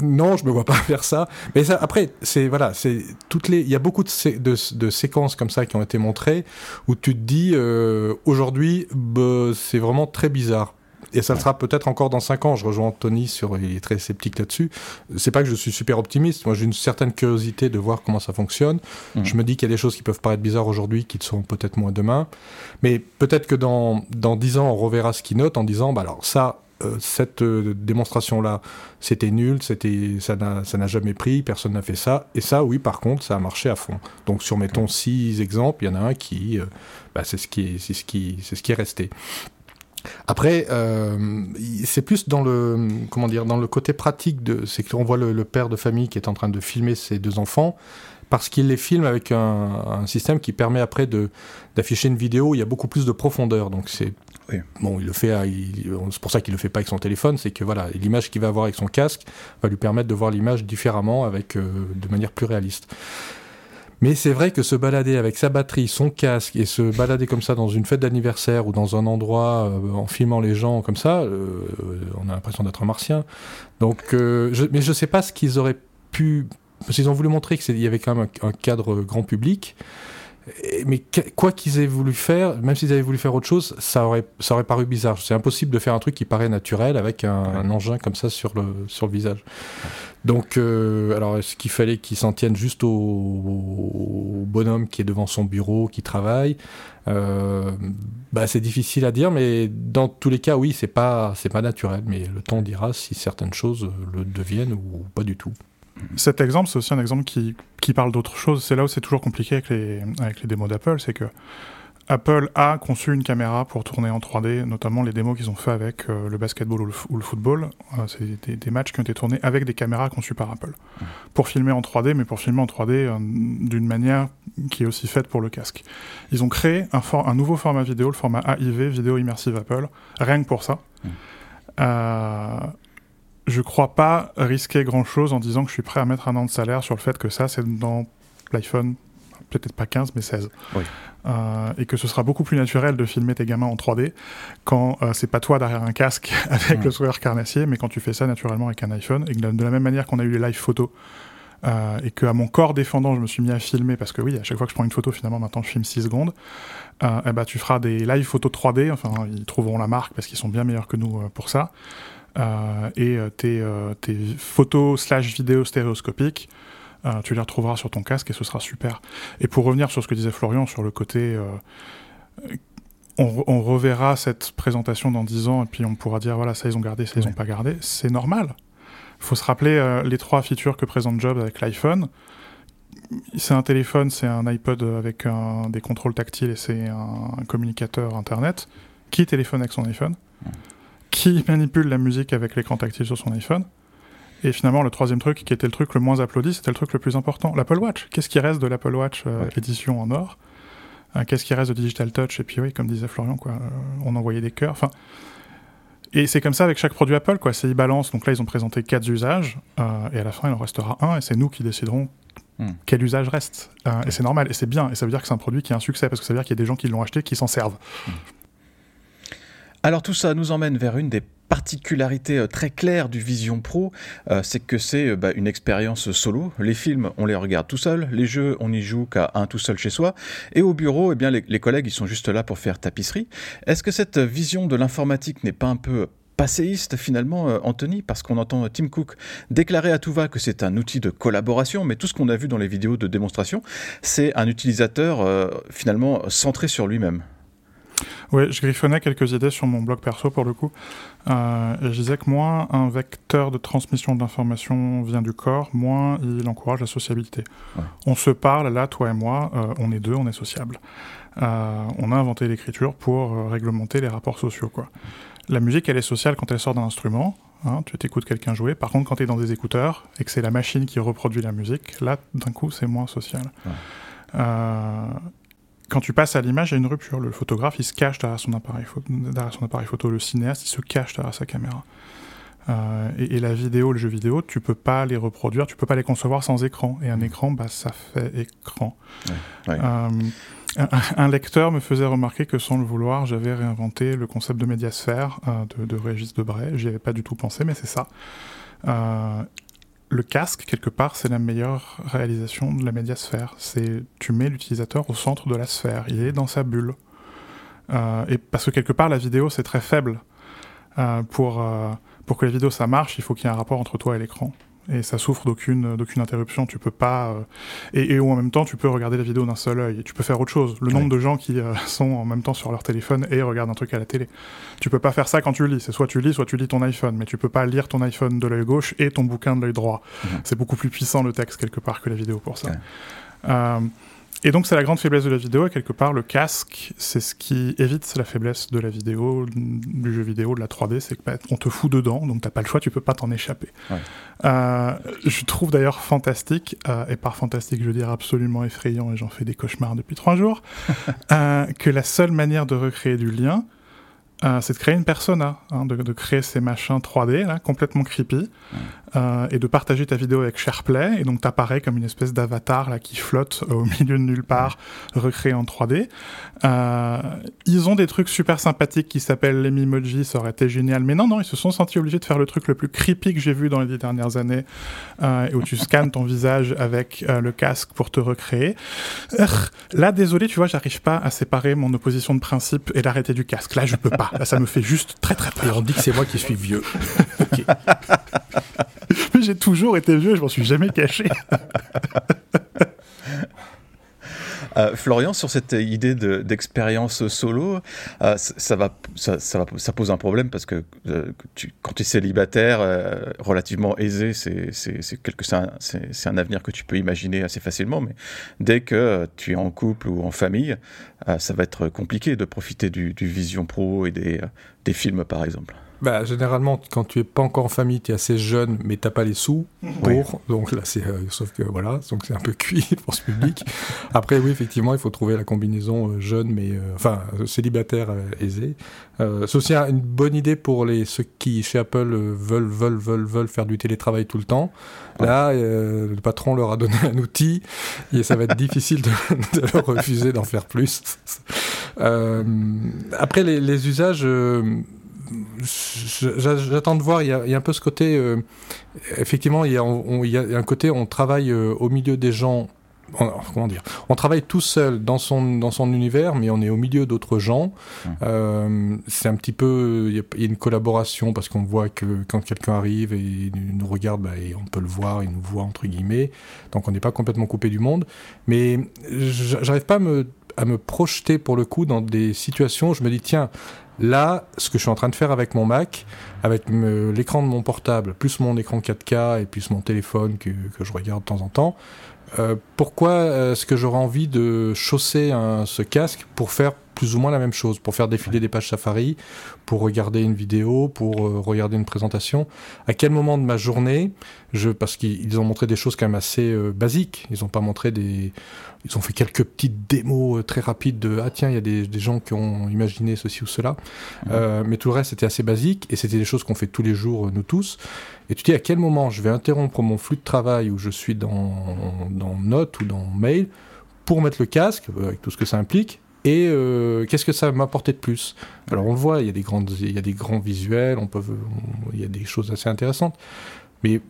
non, je ne me vois pas faire ça. Mais ça, après, c'est, voilà, c'est toutes les, il y a beaucoup de, sé- de, de séquences comme ça qui ont été montrées, où tu te dis, euh, aujourd'hui, bah, c'est vraiment très bizarre. et ça le sera peut-être encore dans cinq ans. Je rejoins Anthony sur, il est très sceptique là-dessus. C'est pas que je suis super optimiste. Moi, j'ai une certaine curiosité de voir comment ça fonctionne. Mmh. Je me dis qu'il y a des choses qui peuvent paraître bizarres aujourd'hui, qui le seront peut-être moins demain. Mais peut-être que dans, dans dix ans, on reverra ce keynote en disant, bah alors ça, euh, cette euh, démonstration-là, c'était nul, c'était, ça n'a, ça n'a jamais pris, personne n'a fait ça. Et ça, oui, par contre, ça a marché à fond. Donc, sur, mettons, six exemples, il y en a un qui, euh, bah, c'est ce qui est, c'est ce qui, c'est ce qui est resté. Après, euh, c'est plus dans le, comment dire, dans le côté pratique de, c'est qu'on voit le, le père de famille qui est en train de filmer ses deux enfants, parce qu'il les filme avec un, un système qui permet après de, d'afficher une vidéo où il y a beaucoup plus de profondeur. Donc c'est, oui. Bon, il le fait, à, il, c'est pour ça qu'il le fait pas avec son téléphone, c'est que voilà, l'image qu'il va avoir avec son casque va lui permettre de voir l'image différemment, avec, euh, de manière plus réaliste. Mais c'est vrai que se balader avec sa batterie, son casque, et se balader comme ça dans une fête d'anniversaire ou dans un endroit, euh, en filmant les gens comme ça, euh, on a l'impression d'être un martien. Donc, euh, je, mais je sais pas ce qu'ils auraient pu... Parce qu'ils ont voulu montrer qu'il y avait quand même un, un cadre grand public. Et, mais que, quoi qu'ils aient voulu faire, même s'ils avaient voulu faire autre chose, ça aurait, ça aurait paru bizarre. C'est impossible de faire un truc qui paraît naturel avec un, ouais. un engin comme ça sur le, sur le visage. Ouais. Donc, euh, alors, est-ce qu'il fallait qu'ils s'en tiennent juste au, au bonhomme qui est devant son bureau, qui travaille? euh, bah, c'est difficile à dire, mais dans tous les cas, oui, c'est pas, c'est pas naturel. Mais le temps dira si certaines choses le deviennent ou pas du tout. Cet exemple, c'est aussi un exemple qui, qui parle d'autre chose. C'est là où c'est toujours compliqué avec les, avec les démos d'Apple, c'est que Apple a conçu une caméra pour tourner en trois D, notamment les démos qu'ils ont fait avec euh, le basketball ou le, ou le football. Euh, c'est des, des matchs qui ont été tournés avec des caméras conçues par Apple. Mmh. Pour filmer en trois D, mais pour filmer en trois D euh, d'une manière qui est aussi faite pour le casque. Ils ont créé un, for- un nouveau format vidéo, le format A I V, vidéo immersive Apple, rien que pour ça. Mmh. Euh... Je crois pas risquer grand-chose en disant que je suis prêt à mettre un an de salaire sur le fait que ça, c'est dans l'iPhone, peut-être pas quinze, mais seize. Oui. Euh, et que ce sera beaucoup plus naturel de filmer tes gamins en trois D quand euh, c'est pas toi derrière un casque avec mmh. le sourire carnassier, mais quand tu fais ça naturellement avec un iPhone. Et que de la même manière qu'on a eu les live photos, euh, et qu'à mon corps défendant, je me suis mis à filmer, parce que oui, à chaque fois que je prends une photo, finalement, maintenant, je filme six secondes. Euh, et bah, tu feras des live photos trois D, enfin, ils trouveront la marque parce qu'ils sont bien meilleurs que nous euh, pour ça. Euh, et euh, tes, euh, tes photos slash vidéos stéréoscopiques, euh, tu les retrouveras sur ton casque et ce sera super. Et pour revenir sur ce que disait Florian sur le côté euh, on, on reverra cette présentation dans dix ans et puis on pourra dire voilà, ça ils ont gardé, ça ils ont pas gardé, c'est normal. Faut se rappeler euh, les trois features que présente Jobs avec l'iPhone. C'est un téléphone, c'est un iPod avec un, des contrôles tactiles et c'est un, un communicateur internet. Qui téléphone avec son iPhone ? Ouais. Qui manipule la musique avec l'écran tactile sur son iPhone. Et finalement, le troisième truc, qui était le truc le moins applaudi, c'était le truc le plus important, l'Apple Watch. Qu'est-ce qui reste de l'Apple Watch euh, ouais. édition en or euh, Qu'est-ce qui reste de Digital Touch? Et puis oui, comme disait Florian, quoi, euh, on envoyait des cœurs. Enfin, et c'est comme ça avec chaque produit Apple, quoi. C'est ils balancent. Donc là, ils ont présenté quatre usages, euh, et à la fin, il en restera un, et c'est nous qui déciderons mmh. quel usage reste. Euh, ouais. Et c'est normal, et c'est bien, et ça veut dire que c'est un produit qui est un succès, parce que ça veut dire qu'il y a des gens qui l'ont acheté, qui s'en servent. Mmh. Alors tout ça nous emmène vers une des particularités très claires du Vision Pro, euh, c'est que c'est bah, une expérience solo. Les films, on les regarde tout seul, les jeux, on n'y joue qu'à un tout seul chez soi, et au bureau, eh bien, les, les collègues ils sont juste là pour faire tapisserie. Est-ce que cette vision de l'informatique n'est pas un peu passéiste finalement, Anthony, parce qu'on entend Tim Cook déclarer à tout va que c'est un outil de collaboration, mais tout ce qu'on a vu dans les vidéos de démonstration, c'est un utilisateur euh, finalement centré sur lui-même? Oui, je griffonnais quelques idées sur mon blog perso pour le coup. Euh, je disais que moins un vecteur de transmission de l'information vient du corps, moins il encourage la sociabilité. Ouais. On se parle, là, toi et moi, euh, on est deux, on est sociable. Euh, on a inventé l'écriture pour euh, réglementer les rapports sociaux, quoi. La musique, elle est sociale quand elle sort d'un instrument, hein, tu t'écoutes quelqu'un jouer. Par contre, quand tu es dans des écouteurs et que c'est la machine qui reproduit la musique, là, d'un coup, c'est moins social. Ouais. Euh... Quand tu passes à l'image, il y a une rupture. Le photographe, il se cache derrière son appareil photo. Derrière son appareil photo. Le cinéaste, il se cache derrière sa caméra. Euh, et, et la vidéo, le jeu vidéo, tu peux pas les reproduire, tu peux pas les concevoir sans écran. Et un écran, bah, ça fait écran. Ouais, ouais. Euh, un, un lecteur me faisait remarquer que sans le vouloir, j'avais réinventé le concept de médiasphère euh, de, de Régis Debray. J'y avais pas du tout pensé, mais c'est ça. Euh, Le casque, quelque part, c'est la meilleure réalisation de la médiasphère. C'est, tu mets l'utilisateur au centre de la sphère. Il est dans sa bulle. Euh, et parce que quelque part, la vidéo, c'est très faible. euh, pour, euh, pour que les vidéos ça marche, il faut qu'il y ait un rapport entre toi et l'écran. Et ça souffre d'aucune, d'aucune interruption. Tu peux pas. Euh, et, et en même temps, tu peux regarder la vidéo d'un seul œil. Tu peux faire autre chose. Le ouais. nombre de gens qui euh, sont en même temps sur leur téléphone et regardent un truc à la télé. Tu peux pas faire ça quand tu lis. C'est soit tu lis, soit tu lis ton iPhone. Mais tu peux pas lire ton iPhone de l'œil gauche et ton bouquin de l'œil droit. Mmh. C'est beaucoup plus puissant le texte, quelque part, que la vidéo pour ça. Ouais. Euh, et donc, c'est la grande faiblesse de la vidéo. Et quelque part, le casque, c'est ce qui évite la faiblesse de la vidéo, du jeu vidéo, de la trois D. C'est qu'on te fout dedans, donc t'as pas le choix, tu peux pas t'en échapper. Ouais. Euh, je trouve d'ailleurs fantastique, euh, et par fantastique, je veux dire absolument effrayant, et j'en fais des cauchemars depuis trois jours, euh, que la seule manière de recréer du lien, euh, c'est de créer une persona, hein, de, de créer ces machins trois D, là, complètement creepy, ouais. euh, et de partager ta vidéo avec SharePlay, et donc t'apparais comme une espèce d'avatar là, qui flotte au milieu de nulle part, ouais. recréé en trois D. Euh, ils ont des trucs super sympathiques qui s'appellent les Memoji, ça aurait été génial, mais non, non, ils se sont sentis obligés de faire le truc le plus creepy que j'ai vu dans les dix dernières années, euh, où tu scannes ton visage avec euh, le casque pour te recréer. Là, désolé, tu vois, j'arrive pas à séparer mon opposition de principe et l'arrêté du casque. Là, je peux pas. Là, ça me fait juste très très peur. Et on dit que c'est moi qui suis vieux. Okay. Mais j'ai toujours été vieux, je m'en suis jamais caché. Euh, Florian, sur cette idée de, d'expérience solo, euh, ça, ça, va, ça, ça, va, ça pose un problème parce que euh, tu, quand tu es célibataire, euh, relativement aisé, c'est, c'est, c'est, quelque, c'est, un, c'est, c'est un avenir que tu peux imaginer assez facilement, mais dès que euh, tu es en couple ou en famille, euh, ça va être compliqué de profiter du, du Vision Pro et des, euh, des films, par exemple. Bah, généralement, quand tu n'es pas encore en famille, tu es assez jeune, mais tu n'as pas les sous pour. Oui. Donc là, c'est, euh, sauf que voilà, donc c'est un peu cuit pour ce public. Après, oui, effectivement, il faut trouver la combinaison euh, jeune, mais euh, enfin célibataire euh, aisé. Euh, c'est aussi une bonne idée pour les, ceux qui, chez Apple, euh, veulent, veulent, veulent, veulent faire du télétravail tout le temps. Là, euh, le patron leur a donné un outil et ça va être difficile de, de leur refuser d'en faire plus. Euh, après, les, les usages... Euh, J'attends de voir, il y a, il y a un peu ce côté, euh, effectivement, il y, a, on, il y a un côté, on travaille euh, au milieu des gens, on, comment dire, on travaille tout seul dans son, dans son univers, mais on est au milieu d'autres gens. Mmh. Euh, c'est un petit peu, il y a, il y a une collaboration, parce qu'on voit que quand quelqu'un arrive et nous regarde, bah, et on peut le voir, il nous voit, entre guillemets, donc on n'est pas complètement coupé du monde, mais j'arrive pas à me, à me projeter, pour le coup, dans des situations où je me dis, tiens, là, ce que je suis en train de faire avec mon Mac, avec me, l'écran de mon portable, plus mon écran quatre K et plus mon téléphone que, que je regarde de temps en temps, euh, pourquoi est-ce que j'aurais envie de chausser un, ce casque pour faire plus ou moins la même chose, pour faire défiler ouais. des pages Safari, pour regarder une vidéo, pour euh, regarder une présentation. À quel moment de ma journée, je, parce qu'ils ont montré des choses quand même assez euh, basiques. Ils ont pas montré des, ils ont fait quelques petites démos euh, très rapides de ah tiens il y a des, des gens qui ont imaginé ceci ou cela, ouais. euh, mais tout le reste c'était assez basique et c'était des choses qu'on fait tous les jours euh, nous tous. Et tu te dis à quel moment je vais interrompre mon flux de travail où je suis dans dans Notes ou dans Mail pour mettre le casque euh, avec tout ce que ça implique. Et euh, qu'est-ce que ça m'a apporté de plus ? Alors on le voit, il y a des grandes, il y a des grands visuels, on peut, on, il y a des choses assez intéressantes. Mais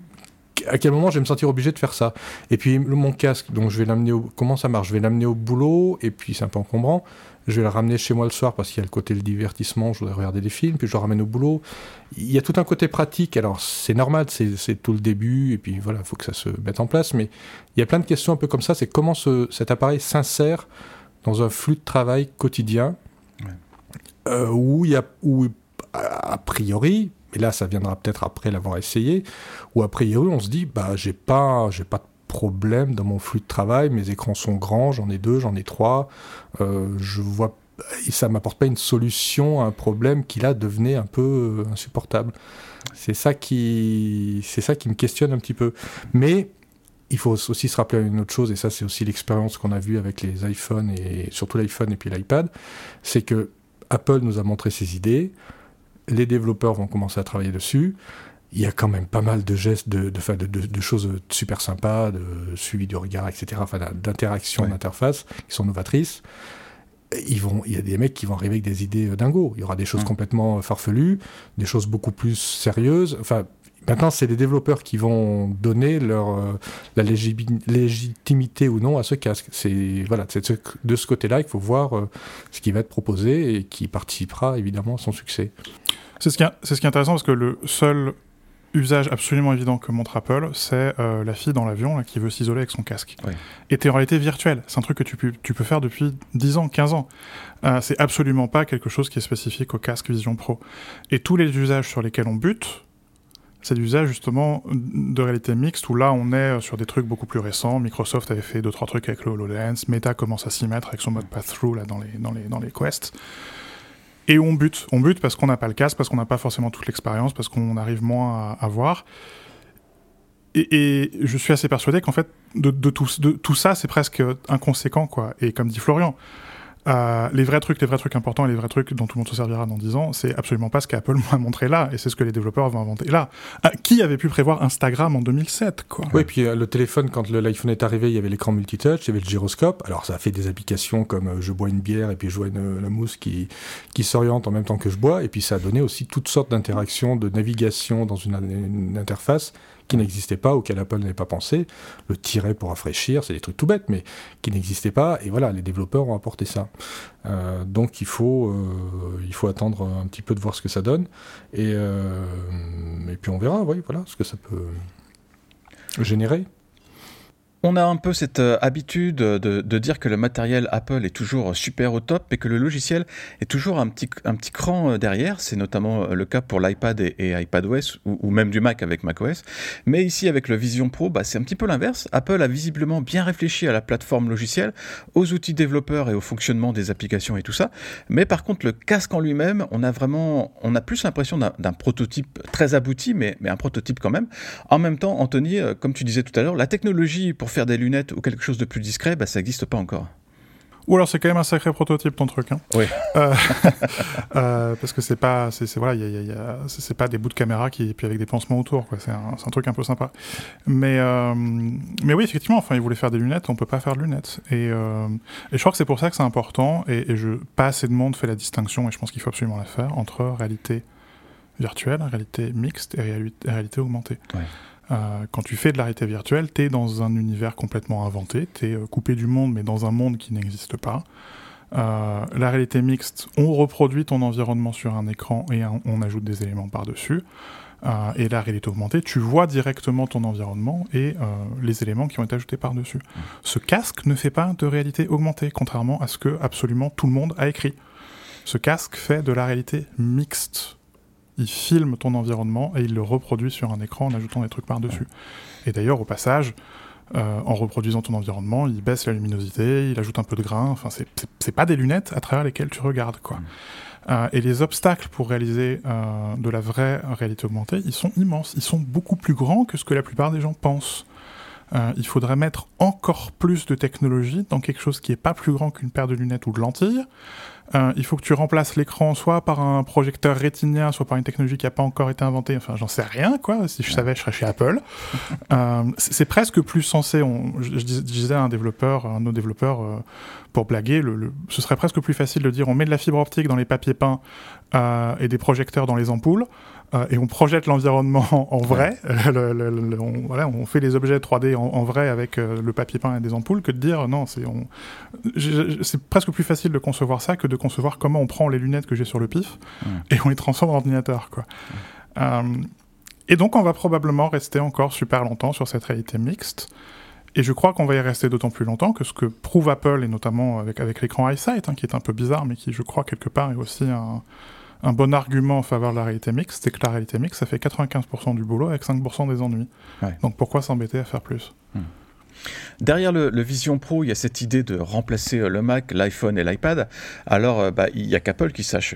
à quel moment je vais me sentir obligé de faire ça ? Et puis le, mon casque, donc je vais l'amener au, comment ça marche ? Je vais l'amener au boulot, et puis c'est un peu encombrant. Je vais le ramener chez moi le soir parce qu'il y a le côté le divertissement, je voudrais regarder des films, puis je le ramène au boulot. Il y a tout un côté pratique. Alors c'est normal, c'est, c'est tout le début, et puis voilà, il faut que ça se mette en place. Mais il y a plein de questions un peu comme ça. C'est comment ce, cet appareil s'insère dans un flux de travail quotidien, ouais. euh, où il y a, où a priori, et là ça viendra peut-être après l'avoir essayé, où a priori on se dit bah j'ai pas, j'ai pas de problème dans mon flux de travail, mes écrans sont grands, j'en ai deux, j'en ai trois, euh, je vois, et ça m'apporte pas une solution à un problème qui là devenait un peu euh, insupportable. C'est ça qui, c'est ça qui me questionne un petit peu, mais il faut aussi se rappeler une autre chose, et ça c'est aussi l'expérience qu'on a vue avec les iPhones, et surtout l'iPhone et puis l'iPad, c'est que Apple nous a montré ses idées, les développeurs vont commencer à travailler dessus, il y a quand même pas mal de gestes, de, de, de, de, de choses super sympas, de suivi du regard, et cetera, enfin, d'interactions, ouais. d'interfaces, qui sont novatrices. Ils vont, il y a des mecs qui vont arriver avec des idées dingos, il y aura des choses mmh. complètement farfelues, des choses beaucoup plus sérieuses, enfin... Maintenant, c'est les développeurs qui vont donner leur, euh, la légib- légitimité ou non à ce casque. C'est, voilà, c'est de, ce, de ce côté-là qu'il faut voir euh, ce qui va être proposé et qui participera évidemment à son succès. C'est ce qui est, c'est ce qui est intéressant, parce que le seul usage absolument évident que montre Apple, c'est euh, la fille dans l'avion là, qui veut s'isoler avec son casque. Oui. Et t'es en réalité virtuelle. C'est un truc que tu peux, tu peux faire depuis dix ans, quinze ans. Euh, c'est absolument pas quelque chose qui est spécifique au casque Vision Pro. Et tous les usages sur lesquels on bute, c'est l'usage justement de réalité mixte, où là on est sur des trucs beaucoup plus récents. Microsoft avait fait deux trois trucs avec le HoloLens, Meta commence à s'y mettre avec son mode pass-through là, dans, les, dans, les, dans les quests. Et on bute, on bute parce qu'on n'a pas le casque, parce qu'on n'a pas forcément toute l'expérience, parce qu'on arrive moins à, à voir. Et, et je suis assez persuadé qu'en fait de, de, tout, de tout ça c'est presque inconséquent quoi. Et comme dit Florian, Euh, les vrais trucs, les vrais trucs importants et les vrais trucs dont tout le monde se servira dans dix ans, c'est absolument pas ce qu'Apple m'a montré là, et c'est ce que les développeurs vont inventer là. Ah, qui avait pu prévoir Instagram en deux mille sept quoi ? Oui, et puis euh, le téléphone, quand le, l'iPhone est arrivé, il y avait l'écran multitouch, il y avait le gyroscope. Alors ça a fait des applications comme euh, je bois une bière et puis je vois une, la mousse qui, qui s'oriente en même temps que je bois, et puis ça a donné aussi toutes sortes d'interactions, de navigation dans une, une interface qui n'existait pas, auquel Apple n'avait pas pensé. Le tiret pour rafraîchir, c'est des trucs tout bêtes, mais qui n'existaient pas. Et voilà, les développeurs ont apporté ça. Euh, donc il faut, euh, il faut attendre un petit peu de voir ce que ça donne. Et, euh, et puis on verra, oui, voilà, ce que ça peut générer. On a un peu cette euh, habitude de, de dire que le matériel Apple est toujours super au top, mais que le logiciel est toujours un petit, un petit cran derrière. C'est notamment le cas pour l'iPad et, et iPadOS, ou, ou même du Mac avec macOS. Mais ici, avec le Vision Pro, bah, c'est un petit peu l'inverse. Apple a visiblement bien réfléchi à la plateforme logicielle, aux outils développeurs et au fonctionnement des applications et tout ça. Mais par contre, le casque en lui-même, on a vraiment, on a plus l'impression d'un, d'un prototype très abouti, mais, mais un prototype quand même. En même temps, Anthony, comme tu disais tout à l'heure, la technologie pour faire des lunettes ou quelque chose de plus discret, bah, ça n'existe pas encore. Ou alors c'est quand même un sacré prototype ton truc, hein. Oui. Euh, euh, parce que c'est pas, c'est, c'est voilà, y a, y a, y a, c'est, c'est pas des bouts de caméra qui, puis avec des pansements autour, quoi. C'est un, c'est un truc un peu sympa. Mais, euh, mais oui, effectivement. Enfin, ils voulaient faire des lunettes, on peut pas faire de lunettes. Et, euh, et je crois que c'est pour ça que c'est important. Et, et je, pas assez de monde fait la distinction, et je pense qu'il faut absolument la faire entre réalité virtuelle, réalité mixte et réalité, réalité augmentée. Ouais. Euh, quand tu fais de la réalité virtuelle, t'es dans un univers complètement inventé, t'es euh, coupé du monde, mais dans un monde qui n'existe pas. Euh, la réalité mixte, on reproduit ton environnement sur un écran et un, on ajoute des éléments par-dessus. Euh, et la réalité augmentée, tu vois directement ton environnement et euh, les éléments qui ont été ajoutés par-dessus. Mmh. Ce casque ne fait pas de réalité augmentée, contrairement à ce que absolument tout le monde a écrit. Ce casque fait de la réalité mixte. Il filme ton environnement et il le reproduit sur un écran en ajoutant des trucs par-dessus. Et d'ailleurs, au passage, euh, en reproduisant ton environnement, il baisse la luminosité, il ajoute un peu de grain. Enfin, c'est, c'est, c'est pas des lunettes à travers lesquelles tu regardes, quoi. Mmh. Euh, et les obstacles pour réaliser euh, de la vraie réalité augmentée, ils sont immenses. Ils sont beaucoup plus grands que ce que la plupart des gens pensent. Euh, il faudrait mettre encore plus de technologie dans quelque chose qui n'est pas plus grand qu'une paire de lunettes ou de lentilles. Euh, il faut que tu remplaces l'écran soit par un projecteur rétinien, soit par une technologie qui n'a pas encore été inventée. Enfin, j'en sais rien, quoi. Si je savais, je serais chez Apple. Euh, c'est, c'est presque plus sensé. On, je, je disais à un développeur, un de nos développeurs, euh, pour blaguer, le, le, ce serait presque plus facile de dire on met de la fibre optique dans les papiers peints euh, et des projecteurs dans les ampoules. Euh, et on projette l'environnement en vrai, ouais. le, le, le, on, voilà, on fait les objets trois D en, en vrai avec euh, le papier peint et des ampoules, que de dire non, c'est, on... je, je, c'est presque plus facile de concevoir ça que de concevoir comment on prend les lunettes que j'ai sur le pif ouais. et on les transforme en ordinateur, quoi. Ouais. Euh, et donc on va probablement rester encore super longtemps sur cette réalité mixte, et je crois qu'on va y rester d'autant plus longtemps que ce que prouve Apple, et notamment avec, avec l'écran EyeSight, hein, qui est un peu bizarre, mais qui je crois quelque part est aussi un... Un bon argument en faveur de la réalité mixte, c'est que la réalité mixte, ça fait quatre-vingt-quinze pour cent du boulot avec cinq pour cent des ennuis. Ouais. Donc pourquoi s'embêter à faire plus ? Mmh. Derrière le, le Vision Pro, il y a cette idée de remplacer le Mac, l'iPhone et l'iPad. Alors, bah, il n'y a qu'Apple qui sache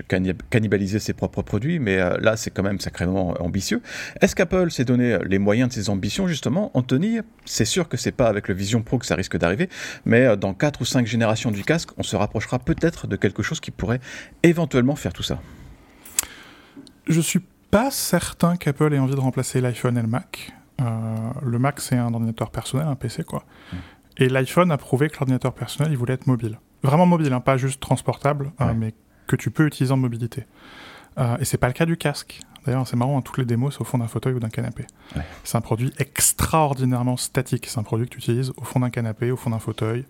cannibaliser ses propres produits, mais euh, là, c'est quand même sacrément ambitieux. Est-ce qu'Apple s'est donné les moyens de ses ambitions, justement ? Anthony, c'est sûr que ce n'est pas avec le Vision Pro que ça risque d'arriver, mais dans quatre ou cinq générations du casque, on se rapprochera peut-être de quelque chose qui pourrait éventuellement faire tout ça. Je ne suis pas certain qu'Apple ait envie de remplacer l'iPhone et le Mac. Euh, le Mac, c'est un ordinateur personnel, un P C, quoi. Mmh. Et l'iPhone a prouvé que l'ordinateur personnel, il voulait être mobile. Vraiment mobile, hein, pas juste transportable, ouais. euh, mais que tu peux utiliser en mobilité. Euh, et ce n'est pas le cas du casque. D'ailleurs, c'est marrant, hein, toutes les démos, c'est au fond d'un fauteuil ou d'un canapé. Ouais. C'est un produit extraordinairement statique. C'est un produit que tu utilises au fond d'un canapé, au fond d'un fauteuil,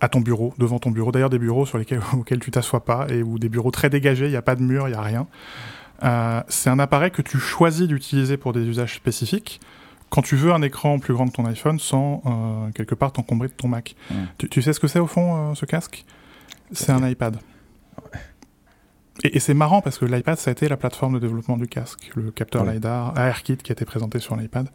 à ton bureau, devant ton bureau. D'ailleurs, des bureaux sur lesquels, auxquels tu ne t'assois pas, et ou des bureaux très dégagés, il n'y a pas de mur, il n'y a rien. Euh, c'est un appareil que tu choisis d'utiliser pour des usages spécifiques quand tu veux un écran plus grand que ton iPhone sans, euh, quelque part, t'encombrer de ton Mac. Mmh. Tu, tu sais ce que c'est, au fond, euh, ce casque ? C'est un iPad. Ouais. Et, et c'est marrant parce que l'iPad, ça a été la plateforme de développement du casque, le capteur ouais. LiDAR, AirKit qui a été présenté sur l'iPad.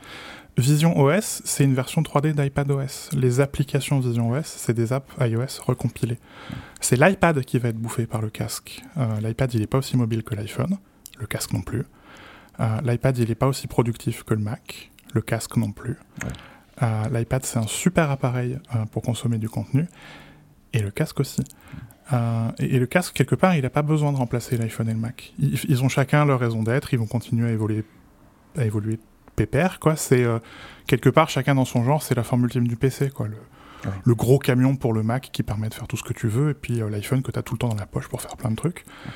visionOS, c'est une version trois D d'iPadOS. Les applications visionOS, c'est des apps iOS recompilées. Ouais. C'est l'iPad qui va être bouffé par le casque. Euh, L'iPad, il n'est pas aussi mobile que l'iPhone, le casque non plus. Euh, L'iPad, il n'est pas aussi productif que le Mac, le casque non plus. Ouais. Euh, L'iPad, c'est un super appareil euh, pour consommer du contenu. Et le casque aussi. Euh, et, et le casque, quelque part, il n'a pas besoin de remplacer l'iPhone et le Mac. Ils, ils ont chacun leur raison d'être, ils vont continuer à évoluer, à évoluer pépère, quoi. C'est, euh, quelque part, chacun dans son genre, c'est la forme ultime du P C, quoi. Le, ouais. le gros camion pour le Mac qui permet de faire tout ce que tu veux, et puis euh, l'iPhone que tu as tout le temps dans la poche pour faire plein de trucs. Ouais.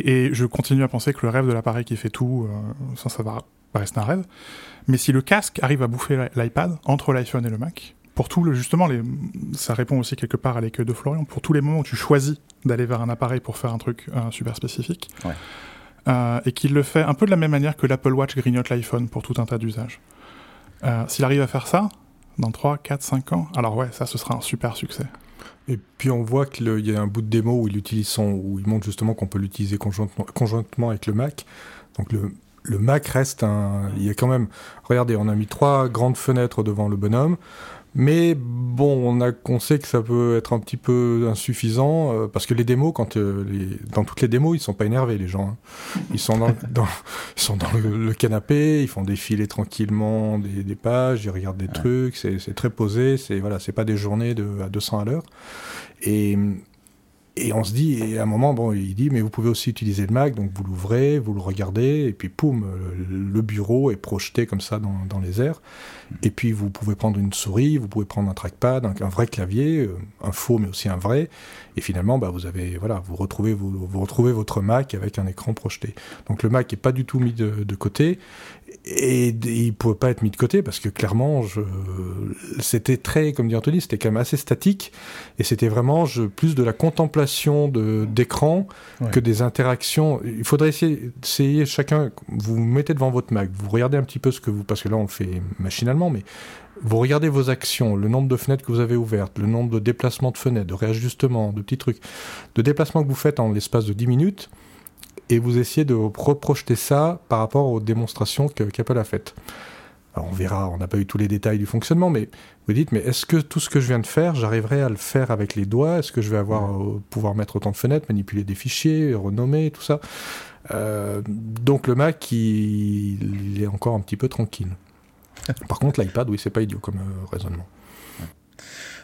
Et, et je continue à penser que le rêve de l'appareil qui fait tout, euh, ça, ça va rester un rêve. Mais si le casque arrive à bouffer l'iPad entre l'iPhone et le Mac... Pour tout le, justement, les, ça répond aussi quelque part à l'écueil de Florian, pour tous les moments où tu choisis d'aller vers un appareil pour faire un truc euh, super spécifique, ouais. euh, et qu'il le fait un peu de la même manière que l'Apple Watch grignote l'iPhone pour tout un tas d'usages. Euh, s'il arrive à faire ça, dans trois, quatre, cinq ans, alors ouais, ça, ce sera un super succès. Et puis on voit qu'il y a un bout de démo où il, utilise son, où il montre justement qu'on peut l'utiliser conjointement, conjointement avec le Mac, donc le... Le Mac reste un... Il y a quand même... Regardez, on a mis trois grandes fenêtres devant le bonhomme, mais bon, on, a... on sait que ça peut être un petit peu insuffisant, euh, parce que les démos, quand, euh, les... dans toutes les démos, ils sont pas énervés, les gens. Hein. Ils sont dans, dans... Ils sont dans le, le canapé, ils font défiler tranquillement des, des pages, ils regardent des ouais. trucs, c'est... c'est très posé, c'est voilà, c'est pas des journées de... à deux cents à l'heure. Et... Et on se dit, et à un moment, bon, il dit, mais vous pouvez aussi utiliser le Mac, donc vous l'ouvrez, vous le regardez, et puis poum, le bureau est projeté comme ça dans, dans les airs. Et puis vous pouvez prendre une souris, vous pouvez prendre un trackpad, un, un vrai clavier, un faux mais aussi un vrai. Et finalement, bah, vous avez, voilà, vous retrouvez, vous, vous retrouvez votre Mac avec un écran projeté. Donc le Mac n'est pas du tout mis de, de côté. Et, et il ne pouvait pas être mis de côté parce que clairement, je, c'était très, comme dit Anthony, c'était quand même assez statique et c'était vraiment je, plus de la contemplation de, d'écran ouais. que des interactions. Il faudrait essayer, essayer chacun, vous vous mettez devant votre Mac, vous regardez un petit peu ce que vous, parce que là on le fait machinalement, mais vous regardez vos actions, le nombre de fenêtres que vous avez ouvertes, le nombre de déplacements de fenêtres, de réajustements, de petits trucs, de déplacements que vous faites en l'espace de dix minutes. Et vous essayez de reprojeter ça par rapport aux démonstrations que, qu'Apple a faites. Alors on verra, on n'a pas eu tous les détails du fonctionnement, mais vous dites, mais est-ce que tout ce que je viens de faire, j'arriverai à le faire avec les doigts ? Est-ce que je vais avoir, euh, pouvoir mettre autant de fenêtres, manipuler des fichiers, renommer, tout ça ? euh, Donc le Mac, il, il est encore un petit peu tranquille. Par contre, l'iPad, oui, c'est pas idiot comme euh, raisonnement.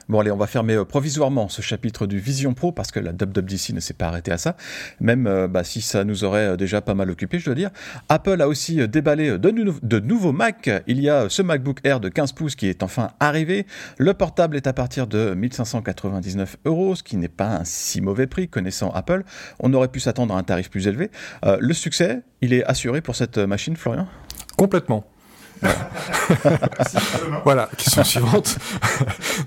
Bon allez, on va fermer euh, provisoirement ce chapitre du Vision Pro parce que la W W D C ne s'est pas arrêtée à ça, même euh, bah, si ça nous aurait euh, déjà pas mal occupé, je dois dire. Apple a aussi euh, déballé de, nou- de nouveaux Mac. Il y a euh, ce MacBook Air de quinze pouces qui est enfin arrivé. Le portable est à partir de mille cinq cent quatre-vingt-dix-neuf euros, ce qui n'est pas un si mauvais prix connaissant Apple. On aurait pu s'attendre à un tarif plus élevé. Euh, le succès, il est assuré pour cette machine, Florian ? Complètement. Voilà, question suivante.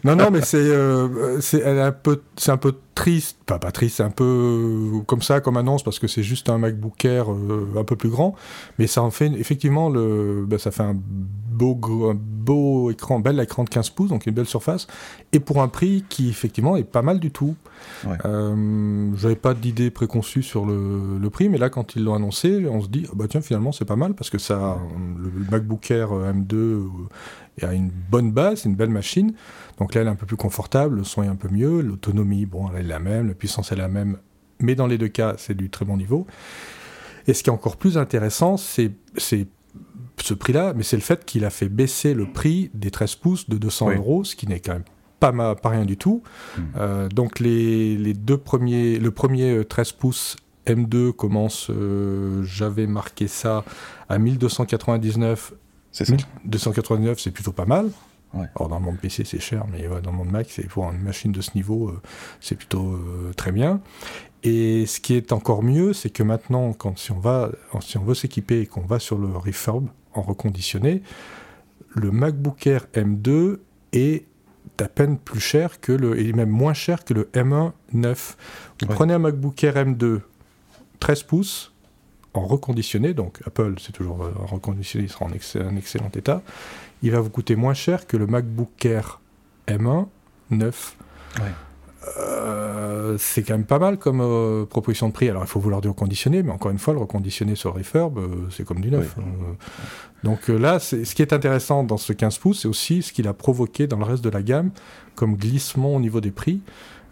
non, non, mais c'est, euh, c'est, elle est un peu, c'est un peu triste, pas, pas triste, c'est un peu comme ça, comme annonce, parce que c'est juste un MacBook Air euh, un peu plus grand, mais ça en fait effectivement, le, bah, ça fait un beau, un beau écran, un bel écran de quinze pouces, donc une belle surface, et pour un prix qui effectivement est pas mal du tout. Ouais. Euh, j'avais pas d'idée préconçue sur le, le prix, mais là quand ils l'ont annoncé, on se dit, oh, bah tiens, finalement c'est pas mal, parce que ça, le, le MacBook Air M deux et a une bonne base, une belle machine. Donc là, elle est un peu plus confortable, le son est un peu mieux, l'autonomie, bon, elle est la même, la puissance est la même, mais dans les deux cas, c'est du très bon niveau. Et ce qui est encore plus intéressant, c'est, c'est ce prix-là, mais c'est le fait qu'il a fait baisser le prix des treize pouces de deux cents euros, ce qui n'est quand même pas, ma, pas rien du tout. Mmh. Euh, donc les, les deux premiers, le premier treize pouces M deux commence, euh, j'avais marqué ça, à mille deux cent quatre-vingt-dix-neuf. C'est ça. deux cent quatre-vingt-dix-neuf, c'est plutôt pas mal. Ouais. Or, dans le monde P C, c'est cher, mais ouais, dans le monde Mac, c'est pour une machine de ce niveau, euh, c'est plutôt euh, très bien. Et ce qui est encore mieux, c'est que maintenant, quand, si, on va, si on veut s'équiper et qu'on va sur le refurb, en reconditionné, le MacBook Air M deux est à peine plus cher que le, et même moins cher que le M un neuf. Vous ouais. prenez un MacBook Air M deux treize pouces, en reconditionné, donc Apple c'est toujours reconditionné, il sera en ex- un excellent état, il va vous coûter moins cher que le MacBook Air M un neuf. Ouais. Euh, c'est quand même pas mal comme euh, proposition de prix. Alors il faut vouloir du reconditionné, mais encore une fois, le reconditionné sur refurb, euh, c'est comme du neuf. Oui. Euh, donc euh, là, c'est, ce qui est intéressant dans ce quinze pouces, c'est aussi ce qu'il a provoqué dans le reste de la gamme comme glissement au niveau des prix.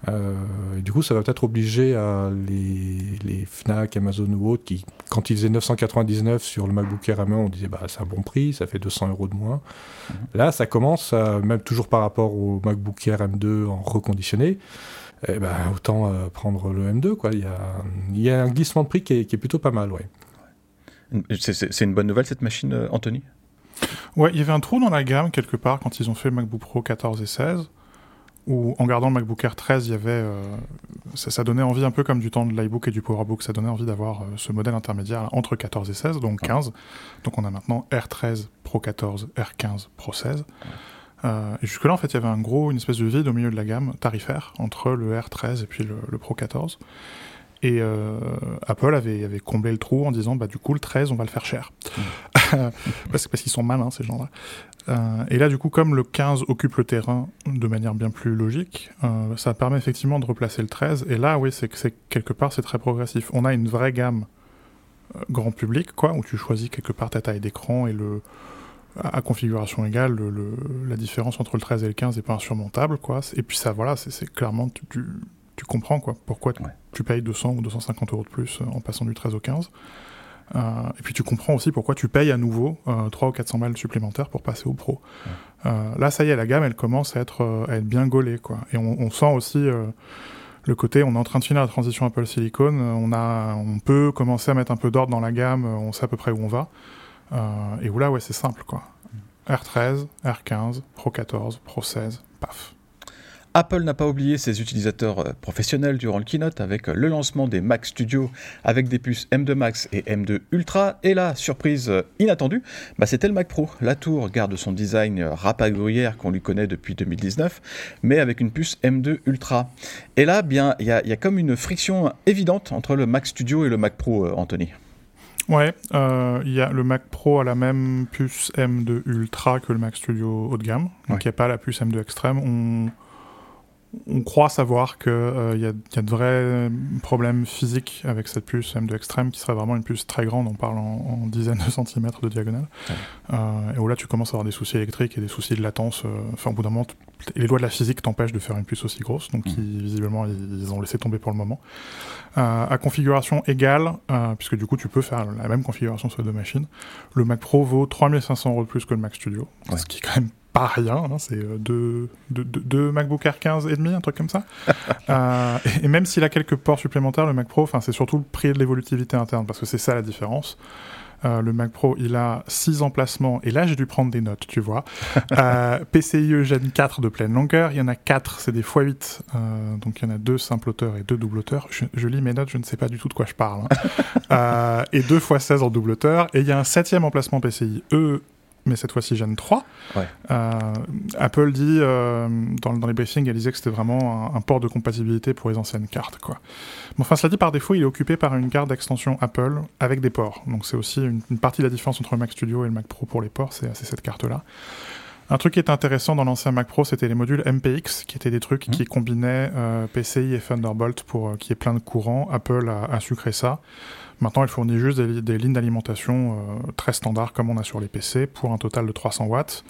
Euh, et du coup, ça va peut-être obliger à les, les Fnac, Amazon ou autres qui, quand ils faisaient neuf cent quatre-vingt-dix-neuf sur le MacBook Air M un, on disait bah c'est un bon prix, ça fait deux cents euros de moins. Mm-hmm. Là, ça commence à, même toujours par rapport au MacBook Air M deux en reconditionné. Eh ben autant euh, prendre le M deux quoi. Il y a, il y a un glissement de prix qui est, qui est plutôt pas mal, ouais. C'est, c'est, c'est une bonne nouvelle cette machine, Anthony ? Ouais, il y avait un trou dans la gamme quelque part quand ils ont fait le MacBook Pro quatorze et seize. Où en gardant le MacBook Air treize, il y avait, euh, ça, ça donnait envie un peu comme du temps de l'iBook et du PowerBook, ça donnait envie d'avoir euh, ce modèle intermédiaire entre quatorze et seize, donc quinze. Ouais. Donc on a maintenant Air treize, Pro quatorze, Air quinze, Pro seize. Ouais. Euh, et jusque-là, en fait, il y avait un gros, une espèce de vide au milieu de la gamme tarifaire entre le Air treize et puis le, le Pro quatorze. Et euh, Apple avait, avait comblé le trou en disant bah, du coup le treize on va le faire cher. Mmh. parce, parce qu'ils sont malins ces gens-là. Euh, et là du coup comme le quinze occupe le terrain de manière bien plus logique, euh, ça permet effectivement de replacer le treize. Et là oui, c'est, c'est, quelque part c'est très progressif. On a une vraie gamme euh, grand public quoi, où tu choisis quelque part ta taille d'écran et le, à configuration égale, le, le, la différence entre le treize et le quinze n'est pas insurmontable quoi. Et puis ça voilà, c'est, c'est clairement du... Tu comprends quoi, pourquoi tu, ouais. tu payes deux cents ou deux cent cinquante euros de plus en passant du treize au quinze. Euh, et puis tu comprends aussi pourquoi tu payes à nouveau euh, trois ou quatre cents balles supplémentaires pour passer au pro. Ouais. Euh, là, ça y est, la gamme, elle commence à être, à être bien gaulée. Quoi. Et on, on sent aussi euh, le côté, on est en train de finir la transition Apple Silicon. On, a, on peut commencer à mettre un peu d'ordre dans la gamme. On sait à peu près où on va. Euh, et où là, ouais, c'est simple. Quoi. R treize, R quinze, Pro quatorze, Pro seize, paf. Apple n'a pas oublié ses utilisateurs professionnels durant le keynote avec le lancement des Mac Studio avec des puces M deux Max et M deux Ultra. Et là, surprise inattendue, bah c'était le Mac Pro. La tour garde son design rapagourière qu'on lui connaît depuis deux mille dix-neuf, mais avec une puce M deux Ultra. Et là, bien, il y, y a comme une friction évidente entre le Mac Studio et le Mac Pro, Anthony. Ouais, euh, y a le Mac Pro a la même puce M deux Ultra que le Mac Studio haut de gamme. Donc il ouais. n'y a pas la puce M deux Extreme. On... On croit savoir qu'il euh, y, y a de vrais problèmes physiques avec cette puce M deux Extreme qui serait vraiment une puce très grande, on parle en, en dizaines de centimètres de diagonale. Ouais. Euh, et où là tu commences à avoir des soucis électriques et des soucis de latence. Enfin, euh, au bout d'un moment, t- les lois de la physique t'empêchent de faire une puce aussi grosse, donc mmh. ils, visiblement ils, ils ont laissé tomber pour le moment. Euh, à configuration égale, euh, puisque du coup tu peux faire la même configuration sur les deux machines, le Mac Pro vaut trois mille cinq cents euros de plus que le Mac Studio, ouais. ce qui est quand même pas rien, hein, c'est deux, deux, deux MacBook Air quinze et demi, un truc comme ça. euh, et même s'il a quelques ports supplémentaires, le Mac Pro, c'est surtout le prix de l'évolutivité interne, parce que c'est ça la différence. Euh, le Mac Pro, il a six emplacements, et là j'ai dû prendre des notes, tu vois. euh, P C I E Gen quatre de pleine longueur, il y en a quatre, c'est des fois huit, euh, donc il y en a deux simples hauteurs et deux double hauteurs. Je, je lis mes notes, je ne sais pas du tout de quoi je parle. Hein. euh, et deux fois seize en double hauteur, et il y a un septième emplacement P C I E, mais cette fois-ci Gen trois. Ouais. Euh, Apple dit, euh, dans, dans les briefings, elle disait que c'était vraiment un, un port de compatibilité pour les anciennes cartes. Quoi. Bon, enfin, cela dit, par défaut, il est occupé par une carte d'extension Apple avec des ports. Donc c'est aussi une, une partie de la différence entre le Mac Studio et le Mac Pro pour les ports, c'est, c'est cette carte-là. Un truc qui était intéressant dans l'ancien Mac Pro, c'était les modules M P X, qui étaient des trucs mmh. qui combinaient euh, P C I et Thunderbolt pour euh, qu'il y ait plein de courants. Apple a, a sucré ça. Maintenant, elle fournit juste des, des lignes d'alimentation euh, très standard, comme on a sur les P C, pour un total de trois cents watts.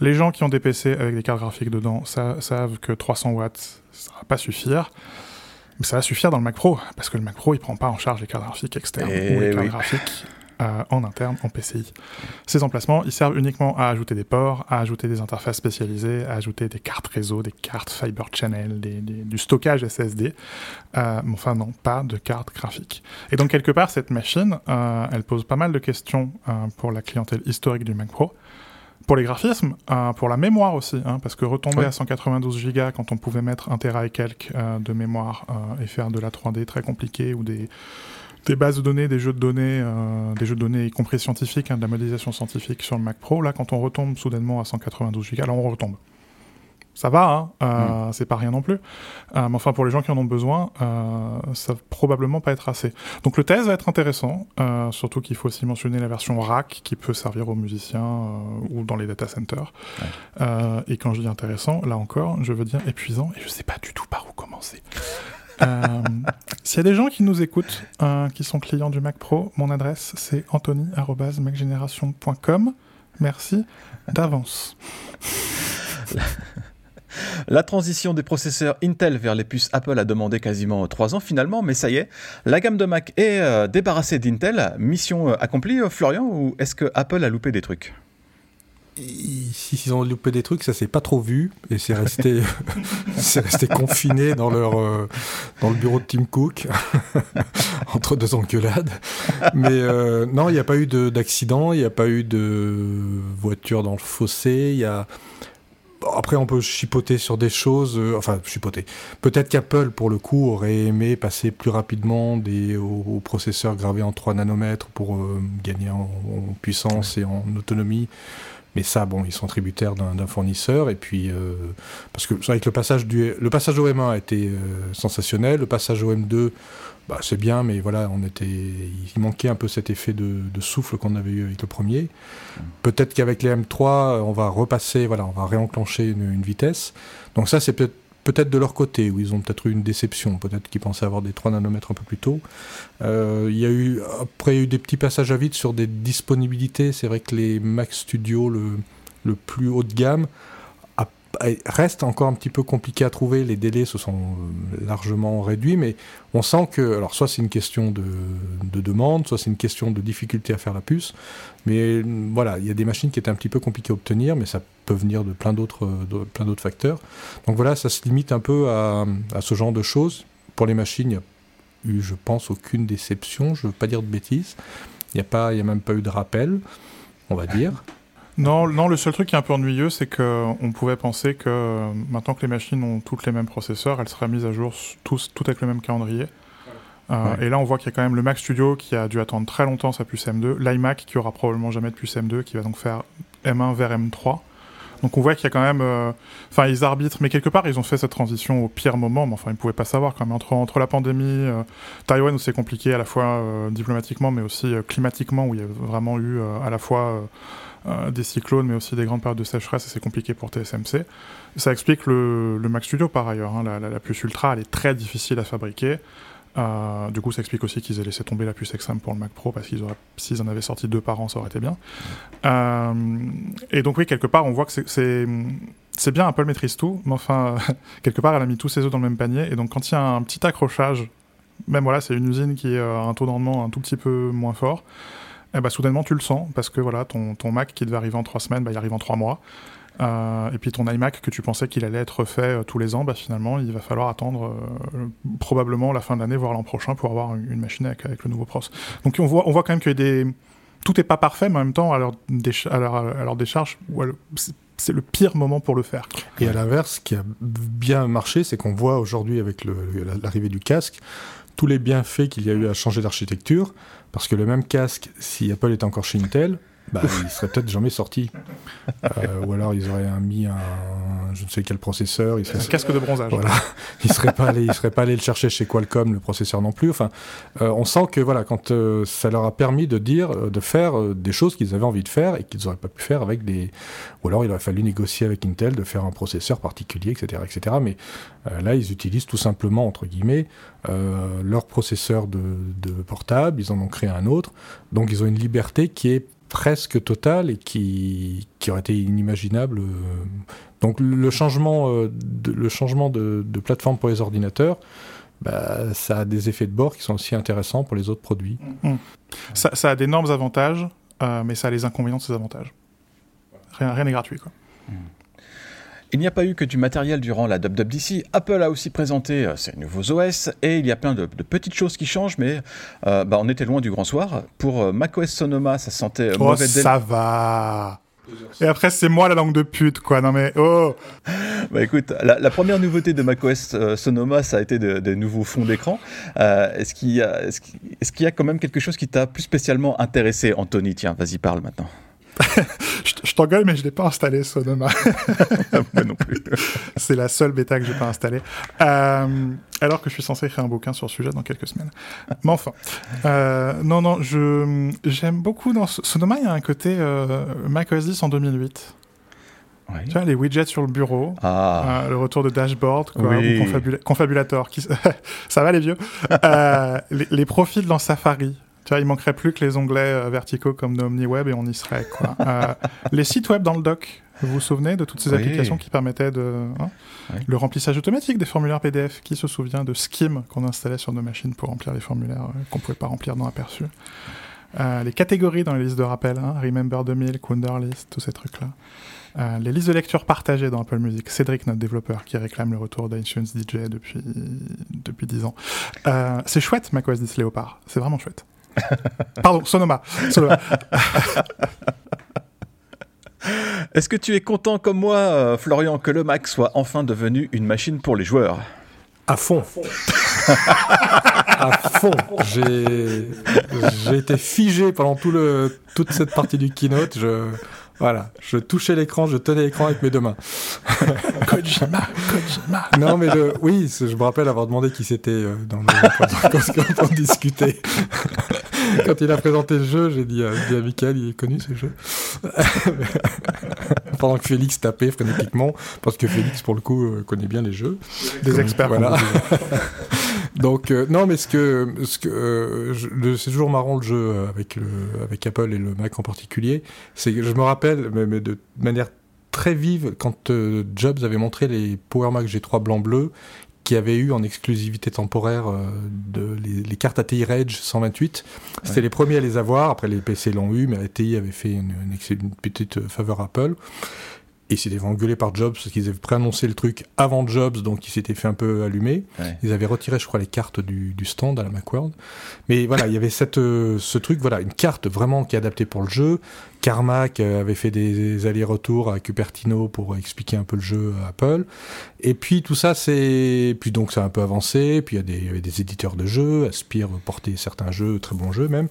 Les gens qui ont des P C avec des cartes graphiques dedans sa- savent que trois cents watts, ça ne va pas suffire. Mais ça va suffire dans le Mac Pro, parce que le Mac Pro, il ne prend pas en charge les cartes graphiques externes et ou les oui. cartes graphiques... Euh, en interne, en P C I. Ces emplacements, ils servent uniquement à ajouter des ports, à ajouter des interfaces spécialisées, à ajouter des cartes réseau, des cartes Fiber Channel, des, des, du stockage S S D. Euh, enfin non, pas de carte graphique. Et donc quelque part, cette machine, euh, elle pose pas mal de questions euh, pour la clientèle historique du Mac Pro, pour les graphismes, euh, pour la mémoire aussi, hein, parce que retomber ouais. à cent quatre-vingt-douze gigas quand on pouvait mettre un téra et quelques euh, de mémoire euh, et faire de la trois D très compliquée ou des... des bases de données, des jeux de données, euh, des jeux de données y compris scientifiques, hein, de la modélisation scientifique sur le Mac Pro. Là, quand on retombe soudainement à cent quatre-vingt-douze gigas, là, on retombe. ça va, hein, euh, mmh. c'est pas rien non plus. Euh, mais enfin, pour les gens qui en ont besoin, euh, ça va probablement pas être assez. Donc le test va être intéressant, euh, surtout qu'il faut aussi mentionner la version rack qui peut servir aux musiciens euh, ou dans les data centers. Ouais. Euh, et quand je dis intéressant, là encore, je veux dire épuisant, et je sais pas du tout par où commencer. euh, s'il y a des gens qui nous écoutent, euh, qui sont clients du Mac Pro, mon adresse c'est anthony arobase macgeneration point com. Merci d'avance. La transition des processeurs Intel vers les puces Apple a demandé quasiment trois ans finalement, mais ça y est, la gamme de Mac est euh, débarrassée d'Intel. Mission euh, accomplie, euh, Florian, ou est-ce que Apple a loupé des trucs ? S'ils ont loupé des trucs, ça s'est pas trop vu et c'est resté, c'est resté confiné dans leur euh, dans le bureau de Tim Cook entre deux engueulades. Mais euh, non, il n'y a pas eu de, d'accident, il n'y a pas eu de voiture dans le fossé. Il y a Après, on peut chipoter sur des choses. Euh, enfin, chipoter. Peut-être qu'Apple, pour le coup, aurait aimé passer plus rapidement des, aux, aux processeurs gravés en trois nanomètres pour euh, gagner en, en puissance et en autonomie. Mais ça, bon, ils sont tributaires d'un, d'un fournisseur. Et puis, euh, parce que c'est vrai que le passage, du, le passage au M un a été euh, sensationnel. Le passage au M deux, bah, c'est bien, mais voilà, on était, il manquait un peu cet effet de, de souffle qu'on avait eu avec le premier. Peut-être qu'avec les M trois, on va repasser, voilà, on va réenclencher une, une vitesse. Donc ça, c'est peut-être, peut-être de leur côté, où ils ont peut-être eu une déception. Peut-être qu'ils pensaient avoir des trois nanomètres un peu plus tôt. Euh, il y a eu, après, il y a eu des petits passages à vide sur des disponibilités. C'est vrai que les Mac Studio, le, le plus haut de gamme, a, a, reste encore un petit peu compliqué à trouver. Les délais se sont largement réduits, mais on sent que... Alors, soit c'est une question de, de demande, soit c'est une question de difficulté à faire la puce. Mais voilà, il y a des machines qui étaient un petit peu compliquées à obtenir, mais ça peut venir de plein d'autres, de, plein d'autres facteurs. Donc voilà, ça se limite un peu à, à ce genre de choses. Pour les machines, il n'y a eu, je pense, aucune déception. Je ne veux pas dire de bêtises. Il n'y a pas, il n'y a même pas eu de rappel, on va dire. Non, non, le seul truc qui est un peu ennuyeux, c'est qu'on pouvait penser que maintenant que les machines ont toutes les mêmes processeurs, elles seraient mises à jour tous, toutes avec le même calendrier. Euh, ouais. Et là, on voit qu'il y a quand même le Mac Studio qui a dû attendre très longtemps sa puce M deux, l'iMac qui aura probablement jamais de puce M deux, qui va donc faire M un vers M trois. Donc on voit qu'il y a quand même... Enfin, euh, ils arbitrent, mais quelque part, ils ont fait cette transition au pire moment, mais enfin, ils ne pouvaient pas savoir quand même. Entre, entre la pandémie, euh, Taïwan, où c'est compliqué à la fois euh, diplomatiquement, mais aussi euh, climatiquement, où il y a vraiment eu euh, à la fois... Euh, Euh, des cyclones, mais aussi des grandes périodes de sécheresse, et c'est compliqué pour T S M C. Ça explique le, le Mac Studio, par ailleurs. Hein. La, la, la puce Ultra, elle est très difficile à fabriquer. Euh, du coup, ça explique aussi qu'ils aient laissé tomber la puce X A M pour le Mac Pro, parce qu'ils auraient, s'ils en avaient sorti deux par an, ça aurait été bien. Euh, et donc, oui, quelque part, on voit que c'est... c'est C'est bien, Apple maîtrise tout, mais enfin, euh, quelque part, elle a mis tous ses œufs dans le même panier, et donc, quand il y a un petit accrochage, même voilà, c'est une usine qui a un taux de rendement un tout petit peu moins fort, eh ben, soudainement, tu le sens, parce que voilà, ton, ton Mac qui devait arriver en trois semaines, bah, il arrive en trois mois. Euh, et puis ton iMac que tu pensais qu'il allait être fait euh, tous les ans, bah, finalement, il va falloir attendre euh, probablement la fin d'année, voire l'an prochain, pour avoir une, une machine avec, avec le nouveau pros. Donc on voit, on voit quand même que des... tout n'est pas parfait, mais en même temps, à leur, décha... à leur, à leur décharge, ouais, c'est, c'est le pire moment pour le faire. Et à l'inverse, ce qui a bien marché, c'est qu'on voit aujourd'hui, avec le, l'arrivée du casque, tous les bienfaits qu'il y a eu à changer d'architecture, parce que le même casque, si Apple était encore chez Intel, bah, il serait peut-être jamais sorti. Euh, ou alors ils auraient mis un, je ne sais quel processeur. Il serait... Un casque de bronzage. Voilà. Ils ne seraient pas allés, ils seraient pas allés le chercher chez Qualcomm, le processeur non plus. Enfin, euh, on sent que voilà, quand euh, ça leur a permis de dire, de faire euh, des choses qu'ils avaient envie de faire et qu'ils n'auraient pas pu faire avec des. Ou alors il aurait fallu négocier avec Intel de faire un processeur particulier, et cetera, et cetera. Mais euh, là, ils utilisent tout simplement, entre guillemets, euh, leur processeur de, de portable. Ils en ont créé un autre. Donc ils ont une liberté qui est presque total et qui, qui aurait été inimaginable. Donc le changement, de, le changement de, de plateforme pour les ordinateurs, bah, ça a des effets de bord qui sont aussi intéressants pour les autres produits. Mmh. Ça, ça a d'énormes avantages, euh, mais ça a les inconvénients de ces avantages. Rien, rien n'est gratuit, quoi. Mmh. Il n'y a pas eu que du matériel durant la W W D C. Apple a aussi présenté ses nouveaux O S et il y a plein de, de petites choses qui changent, mais euh, bah, on était loin du grand soir. Pour euh, macOS Sonoma, ça sentait euh, oh, mauvais délai. Ça va. Et après, c'est moi la langue de pute, quoi. Non mais, oh Bah écoute, la, la première nouveauté de macOS euh, Sonoma, ça a été des de nouveaux fonds d'écran. Euh, est-ce, qu'il y a, est-ce, qu'il, est-ce qu'il y a quand même quelque chose qui t'a plus spécialement intéressé, Anthony ? Tiens, vas-y, parle maintenant. Je t'engueule, mais je ne l'ai pas installé, Sonoma. Moi non plus. C'est la seule bêta que je n'ai pas installée. Euh, alors que je suis censé écrire un bouquin sur le sujet dans quelques semaines. Mais enfin, euh, non, non, je, j'aime beaucoup dans Sonoma, il y a un côté euh, macOS dix en deux mille huit. Oui. Tu vois, les widgets sur le bureau, ah. euh, le retour de dashboard, quoi, oui. ou confabula- confabulator, qui... ça va les vieux, euh, les, les profils dans Safari. Tu vois, il manquerait plus que les onglets euh, verticaux comme nos OmniWeb et on y serait, quoi. Euh, les sites web dans le doc, vous vous souvenez de toutes ces oui. applications qui permettaient de... Hein, oui. Le remplissage automatique des formulaires P D F, qui se souvient de Skim qu'on installait sur nos machines pour remplir les formulaires euh, qu'on ne pouvait pas remplir dans Aperçu. Euh, les catégories dans les listes de rappel, hein, Remember deux mille, Wunderlist, tous ces trucs-là. Euh, les listes de lecture partagées dans Apple Music. Cédric, notre développeur, qui réclame le retour d'iTunes D J depuis, depuis dix ans. Euh, c'est chouette, macOS dix Léopard. C'est vraiment chouette. Pardon, Sonoma. Sonoma. Est-ce que tu es content comme moi, euh, Florian, que le Mac soit enfin devenu une machine pour les joueurs ? À fond. À fond. J'ai, j'ai été figé pendant tout le, toute cette partie du keynote. Je... Voilà, je touchais l'écran, je tenais l'écran avec mes deux mains. Kojima, Kojima. Non, mais je, oui, je me rappelle avoir demandé qui c'était euh, dans le, quand, quand on discutait. Quand il a présenté le jeu, j'ai dit, euh, dit à Mickaël, il est connu ce jeu. Pendant que Félix tapait frénétiquement, parce que Félix, pour le coup, euh, connaît bien les jeux. Des Comme, experts. Voilà. Donc, euh, non, mais ce que, ce que, euh, je, le, c'est toujours marrant le jeu avec, le, avec Apple et le Mac en particulier. C'est que je me rappelle, mais, mais de manière très vive, quand euh, Jobs avait montré les Power Mac G trois blanc-bleu, qui avait eu en exclusivité temporaire euh, de, les, les cartes A T I Rage cent vingt-huit. C'était ouais. les premiers à les avoir. Après, les P C l'ont eu, mais A T I avait fait une, une, une petite faveur à Apple. Et ils s'étaient fait engueuler par Jobs parce qu'ils avaient préannoncé le truc avant Jobs, donc ils s'étaient fait un peu allumer. Ouais. Ils avaient retiré, je crois, les cartes du, du stand à la Macworld. Mais voilà, il y avait cette, euh, ce truc, voilà, une carte vraiment qui est adaptée pour le jeu. Carmack avait fait des allers-retours à Cupertino pour expliquer un peu le jeu à Apple. Et puis tout ça, c'est... Puis donc ça a un peu avancé. Puis il y a des, il y avait des éditeurs de jeux, Aspire portait certains jeux, très bons jeux même.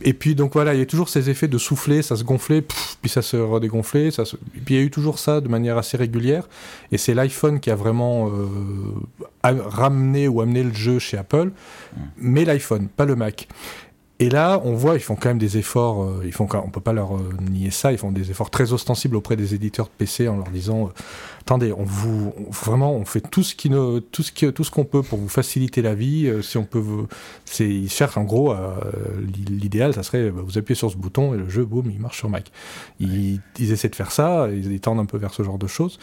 Et puis donc voilà, il y a toujours ces effets de souffler, ça se gonflait, pff, puis ça se redégonflait. Ça se... Et puis il y a eu toujours ça de manière assez régulière. Et c'est l'iPhone qui a vraiment euh, ramené ou amené le jeu chez Apple. Mais l'iPhone, pas le Mac. Et là, on voit, ils font quand même des efforts, euh, ils font quand même, on peut pas leur euh, nier ça, ils font des efforts très ostensibles auprès des éditeurs de P C en leur disant euh, attendez, on vous on, vraiment on fait tout ce qui ne, tout ce qui, tout ce qu'on peut pour vous faciliter la vie, euh, si on peut vous, c'est ils cherchent en gros euh, l'idéal, ça serait bah, vous appuyez sur ce bouton et le jeu boum, il marche sur Mac. Ils, ouais. ils essaient de faire ça, ils, ils tendent un peu vers ce genre de choses.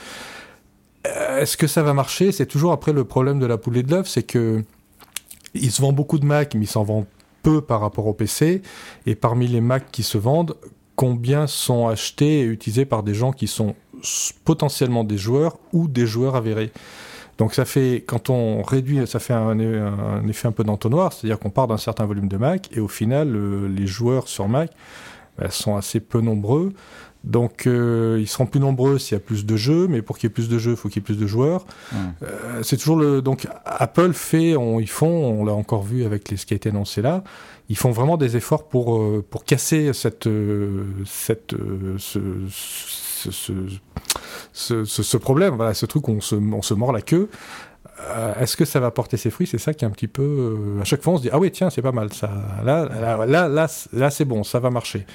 Euh, est-ce que ça va marcher ? C'est toujours après le problème de la poule et de l'œuf, c'est que ils se vendent beaucoup de Mac, mais ils s'en vendent peu par rapport au P C, et parmi les Mac qui se vendent, combien sont achetés et utilisés par des gens qui sont potentiellement des joueurs ou des joueurs avérés. Donc ça fait, quand on réduit, ça fait un, un effet un peu d'entonnoir, c'est-à-dire qu'on part d'un certain volume de Mac, et au final, le, les joueurs sur Mac ben, sont assez peu nombreux. Donc euh, ils seront plus nombreux s'il y a plus de jeux, mais pour qu'il y ait plus de jeux, il faut qu'il y ait plus de joueurs. Mmh. Euh, c'est toujours le donc Apple fait, on, ils font, on l'a encore vu avec les, ce qui a été annoncé là, ils font vraiment des efforts pour euh, pour casser cette euh, cette euh, ce, ce, ce, ce, ce, ce problème, voilà, ce truc où on se on se mord la queue. Euh, est-ce que ça va porter ses fruits ? C'est ça qui est un petit peu... Euh, à chaque fois, on se dit « Ah oui, tiens, c'est pas mal, ça. Là, là, là, là, là c'est bon, ça va marcher. »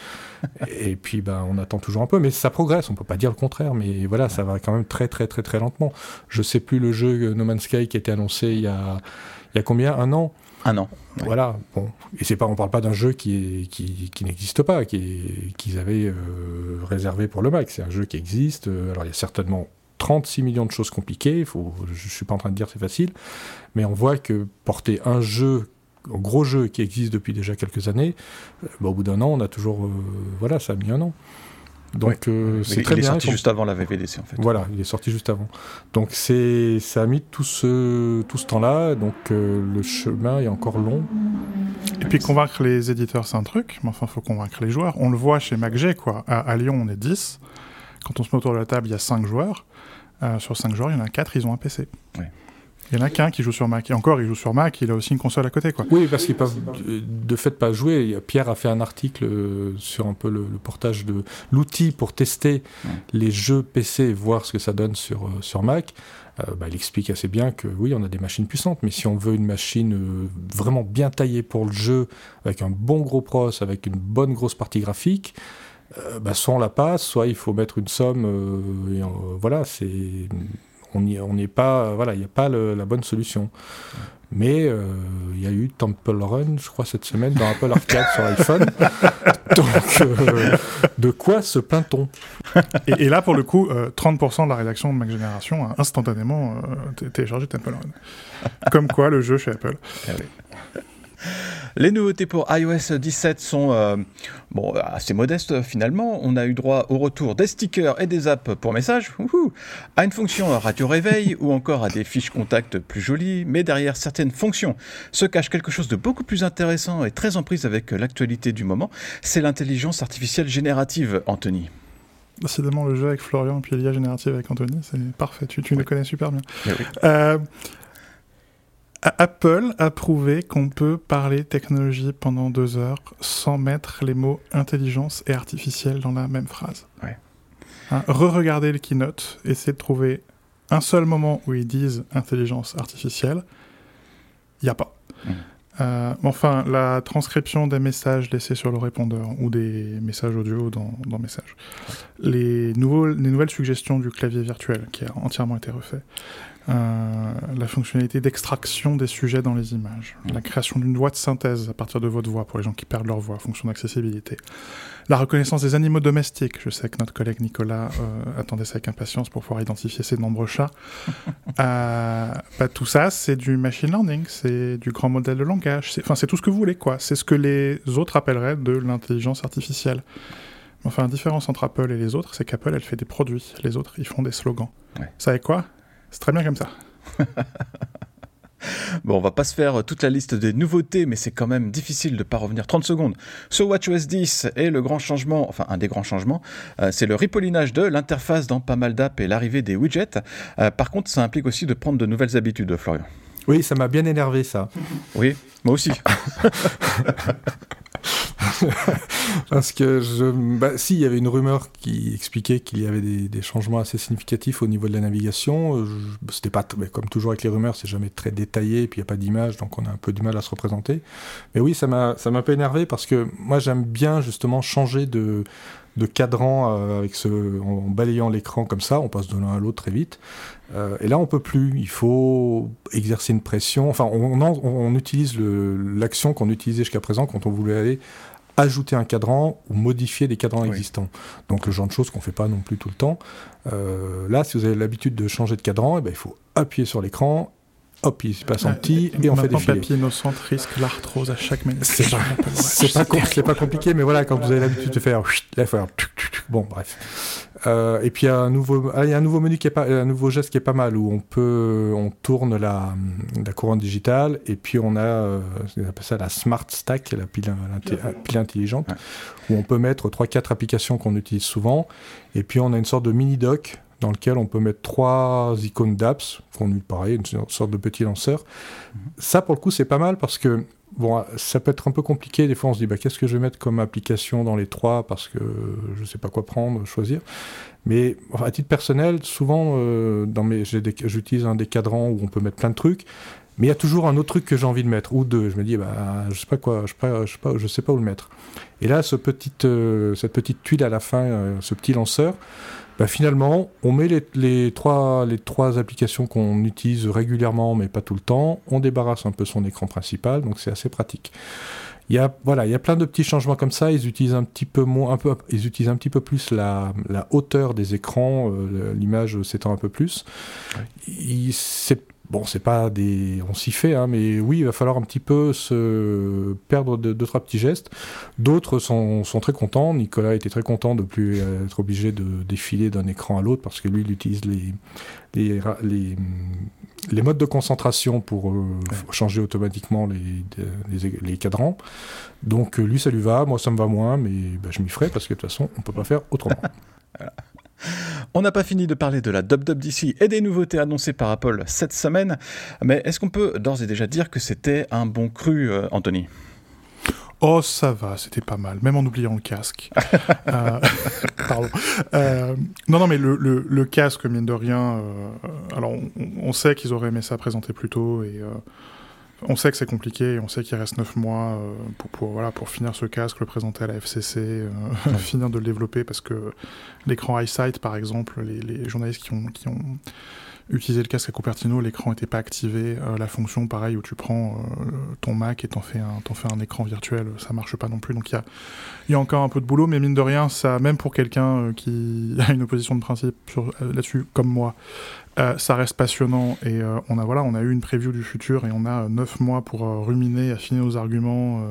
Et puis, ben, on attend toujours un peu, mais ça progresse, on peut pas dire le contraire, mais voilà, ça va quand même très, très, très, très lentement. Je sais plus le jeu No Man's Sky qui a été annoncé il y a, il y a combien ? Un an ? Un an. Ouais. Voilà, bon. Et c'est pas, on parle pas d'un jeu qui, est, qui, qui n'existe pas, qui est, qu'ils avaient euh, réservé pour le Mac. C'est un jeu qui existe, alors il y a certainement... trente-six millions de choses compliquées, faut, je ne suis pas en train de dire que c'est facile, mais on voit que porter un jeu, un gros jeu qui existe depuis déjà quelques années, bah au bout d'un an, on a toujours... Euh, voilà, ça a mis un an. Donc, ouais. euh, c'est il, très il bien. Il est sorti sont... juste avant la W W D C, en fait. Voilà, il est sorti juste avant. Donc, c'est, ça a mis tout ce, tout ce temps-là, donc euh, le chemin est encore long. Et puis, convaincre les éditeurs, c'est un truc, mais enfin, il faut convaincre les joueurs. On le voit chez MacG, quoi. À, à Lyon, on est dix. Quand on se met autour de la table, il y a cinq joueurs. Euh, sur cinq joueurs, il y en a quatre, ils ont un P C. Ouais. Il y en a qu'un qui joue sur Mac. Et encore, il joue sur Mac, il a aussi une console à côté, quoi. Oui, parce qu'ils peuvent de fait pas jouer. Pierre a fait un article sur un peu le, le portage de l'outil pour tester ouais. les jeux P C et voir ce que ça donne sur, sur Mac. Euh, bah, il explique assez bien que oui, on a des machines puissantes, mais si on veut une machine euh, vraiment bien taillée pour le jeu, avec un bon gros processeur, avec une bonne grosse partie graphique, euh, bah, soit on la passe, soit il faut mettre une somme. Euh, et, euh, voilà, c'est... On n'y est pas, voilà, il n'y a pas le, la bonne solution. Mais il euh, y a eu Temple Run, je crois, cette semaine, dans Apple Arcade sur iPhone. Donc, euh, de quoi se plaint-on ? et, et là, pour le coup, euh, trente pour cent de la rédaction de MacGeneration a instantanément euh, téléchargé Temple Run. Comme quoi, le jeu chez Apple. Ah oui. Les nouveautés pour i O S dix-sept sont euh, bon, assez modestes finalement. On a eu droit au retour des stickers et des apps pour messages, wouhou, à une fonction radio-réveil ou encore à des fiches contacts plus jolies. Mais derrière certaines fonctions se cache quelque chose de beaucoup plus intéressant et très en prise avec l'actualité du moment. C'est l'intelligence artificielle générative, Anthony. Décidément, le jeu avec Florian et puis l'I A générative avec Anthony, c'est parfait. Tu, tu oui. le connais super bien. Oui, oui. Euh... Apple a prouvé qu'on peut parler technologie pendant deux heures sans mettre les mots intelligence et artificielle dans la même phrase. Ouais. Hein, re-regardez le keynote, essayez de trouver un seul moment où ils disent intelligence artificielle. Il n'y a pas. Mmh. Euh, enfin, la transcription des messages laissés sur le répondeur ou des messages audio dans, dans Messages. Les, nouveaux, les nouvelles suggestions du clavier virtuel qui a entièrement été refait. Euh, la fonctionnalité d'extraction des sujets dans les images, mmh. la création d'une voix de synthèse à partir de votre voix pour les gens qui perdent leur voix, fonction d'accessibilité, la reconnaissance des animaux domestiques. Je sais que notre collègue Nicolas euh, attendait ça avec impatience pour pouvoir identifier ses nombreux chats. euh, bah, tout ça, c'est du machine learning, c'est du grand modèle de langage, c'est, c'est tout ce que vous voulez, quoi. C'est ce que les autres appelleraient de l'intelligence artificielle. Enfin, la différence entre Apple et les autres, c'est qu'Apple, elle fait des produits, les autres, ils font des slogans. Ouais. Vous savez quoi ? C'est très bien comme ça. Bon, on va pas se faire toute la liste des nouveautés, mais c'est quand même difficile de pas revenir trente secondes. Sur watchOS dix et le grand changement, enfin un des grands changements, euh, c'est le ripollinage de l'interface dans pas mal d'apps et l'arrivée des widgets. Euh, par contre, ça implique aussi de prendre de nouvelles habitudes, Florian. Oui, ça m'a bien énervé, ça. Oui, moi aussi. Parce que je, bah, si, il y avait une rumeur qui expliquait qu'il y avait des, des changements assez significatifs au niveau de la navigation. Je, c'était pas, comme toujours avec les rumeurs, c'est jamais très détaillé, puis il n'y a pas d'image, donc on a un peu du mal à se représenter. Mais oui, ça m'a, ça m'a un peu énervé parce que moi j'aime bien justement changer de, de cadran euh, avec ce, en, en balayant l'écran comme ça, on passe de l'un à l'autre très vite. Euh, et là, on peut plus. Il faut exercer une pression. Enfin, on, on, on utilise le, l'action qu'on utilisait jusqu'à présent quand on voulait aller ajouter un cadran ou modifier des cadrans oui. existants. Donc le genre de choses qu'on ne fait pas non plus tout le temps. Euh, là, si vous avez l'habitude de changer de cadran, eh ben, il faut appuyer sur l'écran, hop, il passe en petit, et on fait défiler. Papy innocente risque l'arthrose à chaque minute. C'est, c'est, pas, c'est, pas, com- c'est pas compliqué, mais voilà, quand vous avez l'habitude de faire... Là, il faut faire... Bon, bref. Euh, et puis il y a un nouveau, ah, il y a un nouveau menu qui est pas, un nouveau geste qui est pas mal où on peut, on tourne la, la couronne digitale et puis on a, euh, on appelle ça la smart stack, la pile, la pile intelligente, ouais. où on peut mettre trois quatre applications qu'on utilise souvent et puis on a une sorte de mini dock dans lequel on peut mettre trois icônes d'apps qu'on eut pareil, une sorte de petit lanceur. Mm-hmm. Ça pour le coup c'est pas mal parce que bon, ça peut être un peu compliqué. Des fois, on se dit bah, qu'est-ce que je vais mettre comme application dans les trois parce que je ne sais pas quoi prendre, choisir. Mais enfin, à titre personnel, souvent, euh, dans mes, j'ai des, j'utilise un des cadrans où on peut mettre plein de trucs, mais il y a toujours un autre truc que j'ai envie de mettre ou deux. Je me dis bah, je ne sais pas quoi, je ne sais, sais, sais pas où le mettre. Et là, ce petit, euh, cette petite tuile à la fin, euh, ce petit lanceur, bah, finalement, on met les, les, trois, les trois applications qu'on utilise régulièrement, mais pas tout le temps. On débarrasse un peu son écran principal, donc c'est assez pratique. Il y a, voilà, il y a plein de petits changements comme ça. Ils utilisent un petit peu, moins, un peu, ils utilisent un petit peu plus la, la hauteur des écrans, euh, l'image s'étend un peu plus. Ouais. Il, c'est, bon, c'est pas des... On s'y fait, hein, mais oui, il va falloir un petit peu se perdre de, deux, trois petits gestes. D'autres sont, sont très contents. Nicolas était très content de ne plus être obligé de défiler d'un écran à l'autre parce que lui, il utilise les, les, les, les modes de concentration pour euh, ouais. changer automatiquement les, les, les cadrans. Donc lui, ça lui va. Moi, ça me va moins, mais ben, je m'y ferai parce que de toute façon, on ne peut pas faire autrement. Voilà. On n'a pas fini de parler de la W W D C et des nouveautés annoncées par Apple cette semaine, mais est-ce qu'on peut d'ores et déjà dire que c'était un bon cru, euh, Anthony ? Oh, ça va, c'était pas mal, même en oubliant le casque. euh, pardon. Euh, non, non, mais le, le, le casque, mine de rien, euh, alors on, on sait qu'ils auraient aimé ça présenter plus tôt, et euh, on sait que c'est compliqué, et on sait qu'il reste neuf mois euh, pour, pour, voilà, pour finir ce casque, le présenter à la F C C, euh, ouais. finir de le développer, parce que l'écran EyeSight, par exemple, les, les journalistes qui ont... Qui ont utiliser le casque à Cupertino, l'écran n'était pas activé. Euh, la fonction, pareil, où tu prends euh, ton Mac et t'en fais un, t'en fais un écran virtuel, ça marche pas non plus. Donc il y a, y a encore un peu de boulot, mais mine de rien, ça, même pour quelqu'un euh, qui a une opposition de principe sur, euh, là-dessus, comme moi, euh, ça reste passionnant. Et euh, on a voilà, on a eu une preview du futur et on a neuf mois pour euh, ruminer, affiner nos arguments. Euh,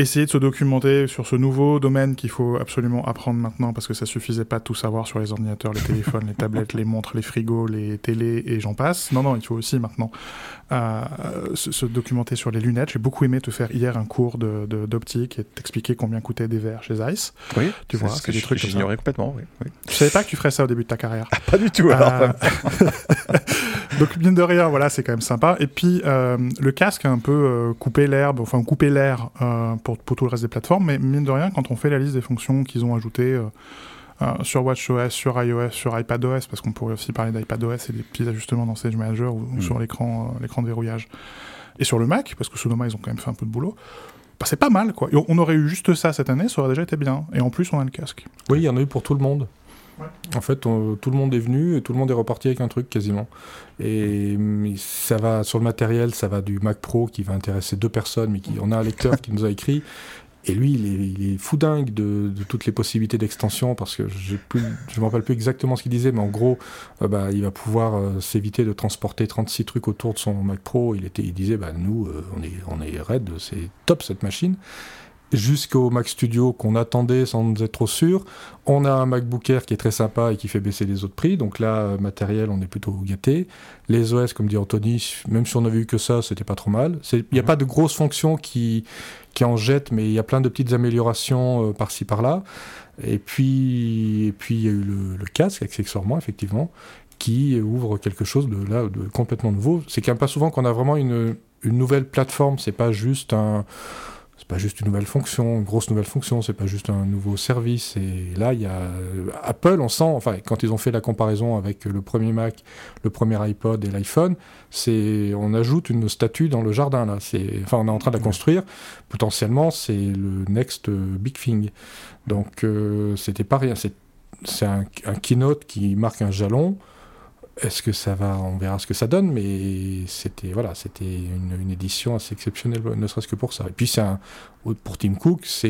Essayer de se documenter sur ce nouveau domaine qu'il faut absolument apprendre maintenant, parce que ça suffisait pas de tout savoir sur les ordinateurs, les téléphones, les tablettes, les montres, les frigos, les télés et j'en passe. Non, non, il faut aussi maintenant euh, se, se documenter sur les lunettes. J'ai beaucoup aimé te faire hier un cours de, de, d'optique et t'expliquer combien coûtaient des verres chez Zeiss. Oui, tu vois, c'est, c'est des trucs que j'ignorais complètement. Oui, oui. Je savais pas que tu ferais ça au début de ta carrière. Ah, pas du tout, alors. Euh... Donc, mine de rien, voilà, c'est quand même sympa. Et puis, euh, le casque a un peu euh, coupé l'herbe, enfin, coupé l'air euh, pour, pour tout le reste des plateformes, mais mine de rien, quand on fait la liste des fonctions qu'ils ont ajoutées euh, euh, sur watchOS, sur iOS, sur iPadOS, parce qu'on pourrait aussi parler d'iPadOS et des petits ajustements dans Stage Manager ou, mmh. ou sur l'écran, euh, l'écran de verrouillage, et sur le Mac, parce que Sonoma, ils ont quand même fait un peu de boulot. Bah, c'est pas mal, quoi. Et on aurait eu juste ça cette année, ça aurait déjà été bien. Et en plus, on a le casque. Oui, il y en a eu pour tout le monde. Ouais. En fait, on, tout le monde est venu et tout le monde est reparti avec un truc quasiment. Et ça va sur le matériel, ça va du Mac Pro qui va intéresser deux personnes, mais qui on a un lecteur qui nous a écrit. Et lui, il est, il est fou dingue de, de toutes les possibilités d'extension, parce que j'ai plus, je ne me rappelle plus exactement ce qu'il disait, mais en gros, euh, bah, il va pouvoir euh, s'éviter de transporter trente-six trucs autour de son Mac Pro. Il, était, il disait, bah, nous, euh, on est, on est raide, c'est top cette machine. Jusqu'au Mac Studio qu'on attendait sans nous être trop sûr. On a un MacBook Air qui est très sympa et qui fait baisser les autres prix. Donc là, matériel, on est plutôt gâté. Les O S, comme dit Anthony, même si on n'avait eu que ça, c'était pas trop mal. Il n'y a pas de grosses fonctions qui, qui en jettent, mais il y a plein de petites améliorations euh, par-ci, par-là. Et puis, et puis, il y a eu le, le casque, accessoirement, effectivement, qui ouvre quelque chose de, là, de complètement nouveau. C'est quand même pas souvent qu'on a vraiment une, une nouvelle plateforme. C'est pas juste un... C'est pas juste une nouvelle fonction, une grosse nouvelle fonction, c'est pas juste un nouveau service. Et là, il y a Apple, on sent, enfin, quand ils ont fait la comparaison avec le premier Mac, le premier iPod et l'iPhone, c'est, on ajoute une statue dans le jardin, là. C'est, enfin, on est en train de la construire. Potentiellement, c'est le next big thing. Donc, euh, c'était pas rien. C'est, c'est un, un keynote qui marque un jalon. Est-ce que ça va ? On verra ce que ça donne, mais c'était voilà, c'était une, une édition assez exceptionnelle, ne serait-ce que pour ça. Et puis c'est un, pour Tim Cook, c'est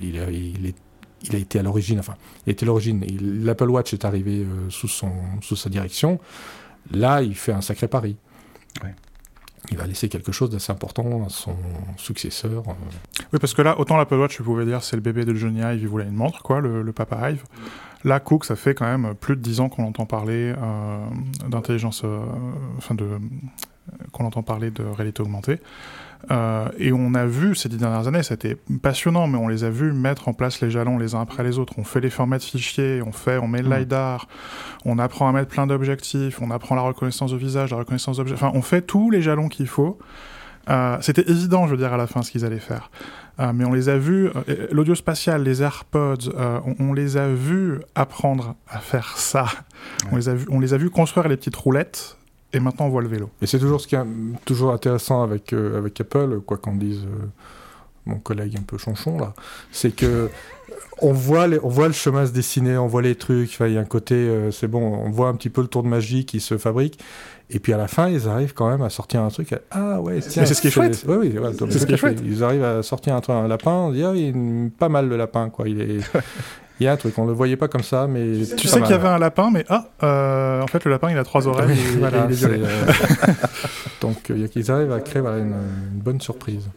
il a, il, est, il a été à l'origine, enfin, il était à l'origine. Il, l'Apple Watch est arrivé euh, sous son sous sa direction. Là, il fait un sacré pari. Ouais. Il va laisser quelque chose d'assez important à son successeur. Oui, parce que là, autant l'Apple Watch, je pouvais dire, c'est le bébé de Jony Ive, il voulait une montre, quoi, le, le papa Ive. Là, Cook, ça fait quand même plus de dix ans qu'on entend parler euh, d'intelligence, euh, enfin de, qu'on entend parler de réalité augmentée. Euh, et on a vu ces dix dernières années, c'était passionnant, mais on les a vus mettre en place les jalons les uns après les autres. On fait les formats de fichiers, on fait, on met le LiDAR, on apprend à mettre plein d'objectifs, on apprend la reconnaissance de visage, la reconnaissance d'objets. Enfin, on fait tous les jalons qu'il faut. Euh, c'était évident, je veux dire, à la fin, ce qu'ils allaient faire. Euh, mais on les a vus, euh, l'audio spatial, les AirPods, euh, on, on les a vus apprendre à faire ça. Ouais. On les a vus, on les a vus construire les petites roulettes. Et maintenant, on voit le vélo. Et c'est toujours ce qui est toujours intéressant avec, euh, avec Apple, quoi qu'en dise euh, mon collègue un peu chonchon, là, c'est que on voit, les, on voit le chemin se dessiner, on voit les trucs, il y a un côté, euh, c'est bon, on voit un petit peu le tour de magie qui se fabrique, et puis à la fin, ils arrivent quand même à sortir un truc, à, ah ouais, tiens, mais c'est ce qui est chouette. Ouais, oui, ouais, c'est ce qui est chouette. Ils arrivent à sortir un, un lapin, on dit, ah, il est pas mal le lapin, quoi, il est... Il y a un truc, on le voyait pas comme ça, mais... Tu sais qu'il y avait un lapin, mais ah, euh, en fait, le lapin, il a trois oreilles. Et, voilà, et il est violet. Euh... Donc, euh, ils arrivent à créer voilà, une, une bonne surprise.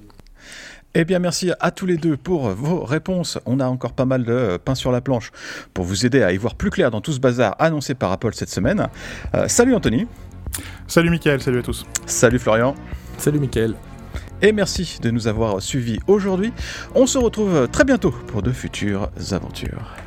Eh bien, merci à tous les deux pour vos réponses. On a encore pas mal de pain sur la planche pour vous aider à y voir plus clair dans tout ce bazar annoncé par Apple cette semaine. Euh, salut Anthony. Salut Mickaël, salut à tous. Salut Florian. Salut Mickaël. Et merci de nous avoir suivis aujourd'hui. On se retrouve très bientôt pour de futures aventures.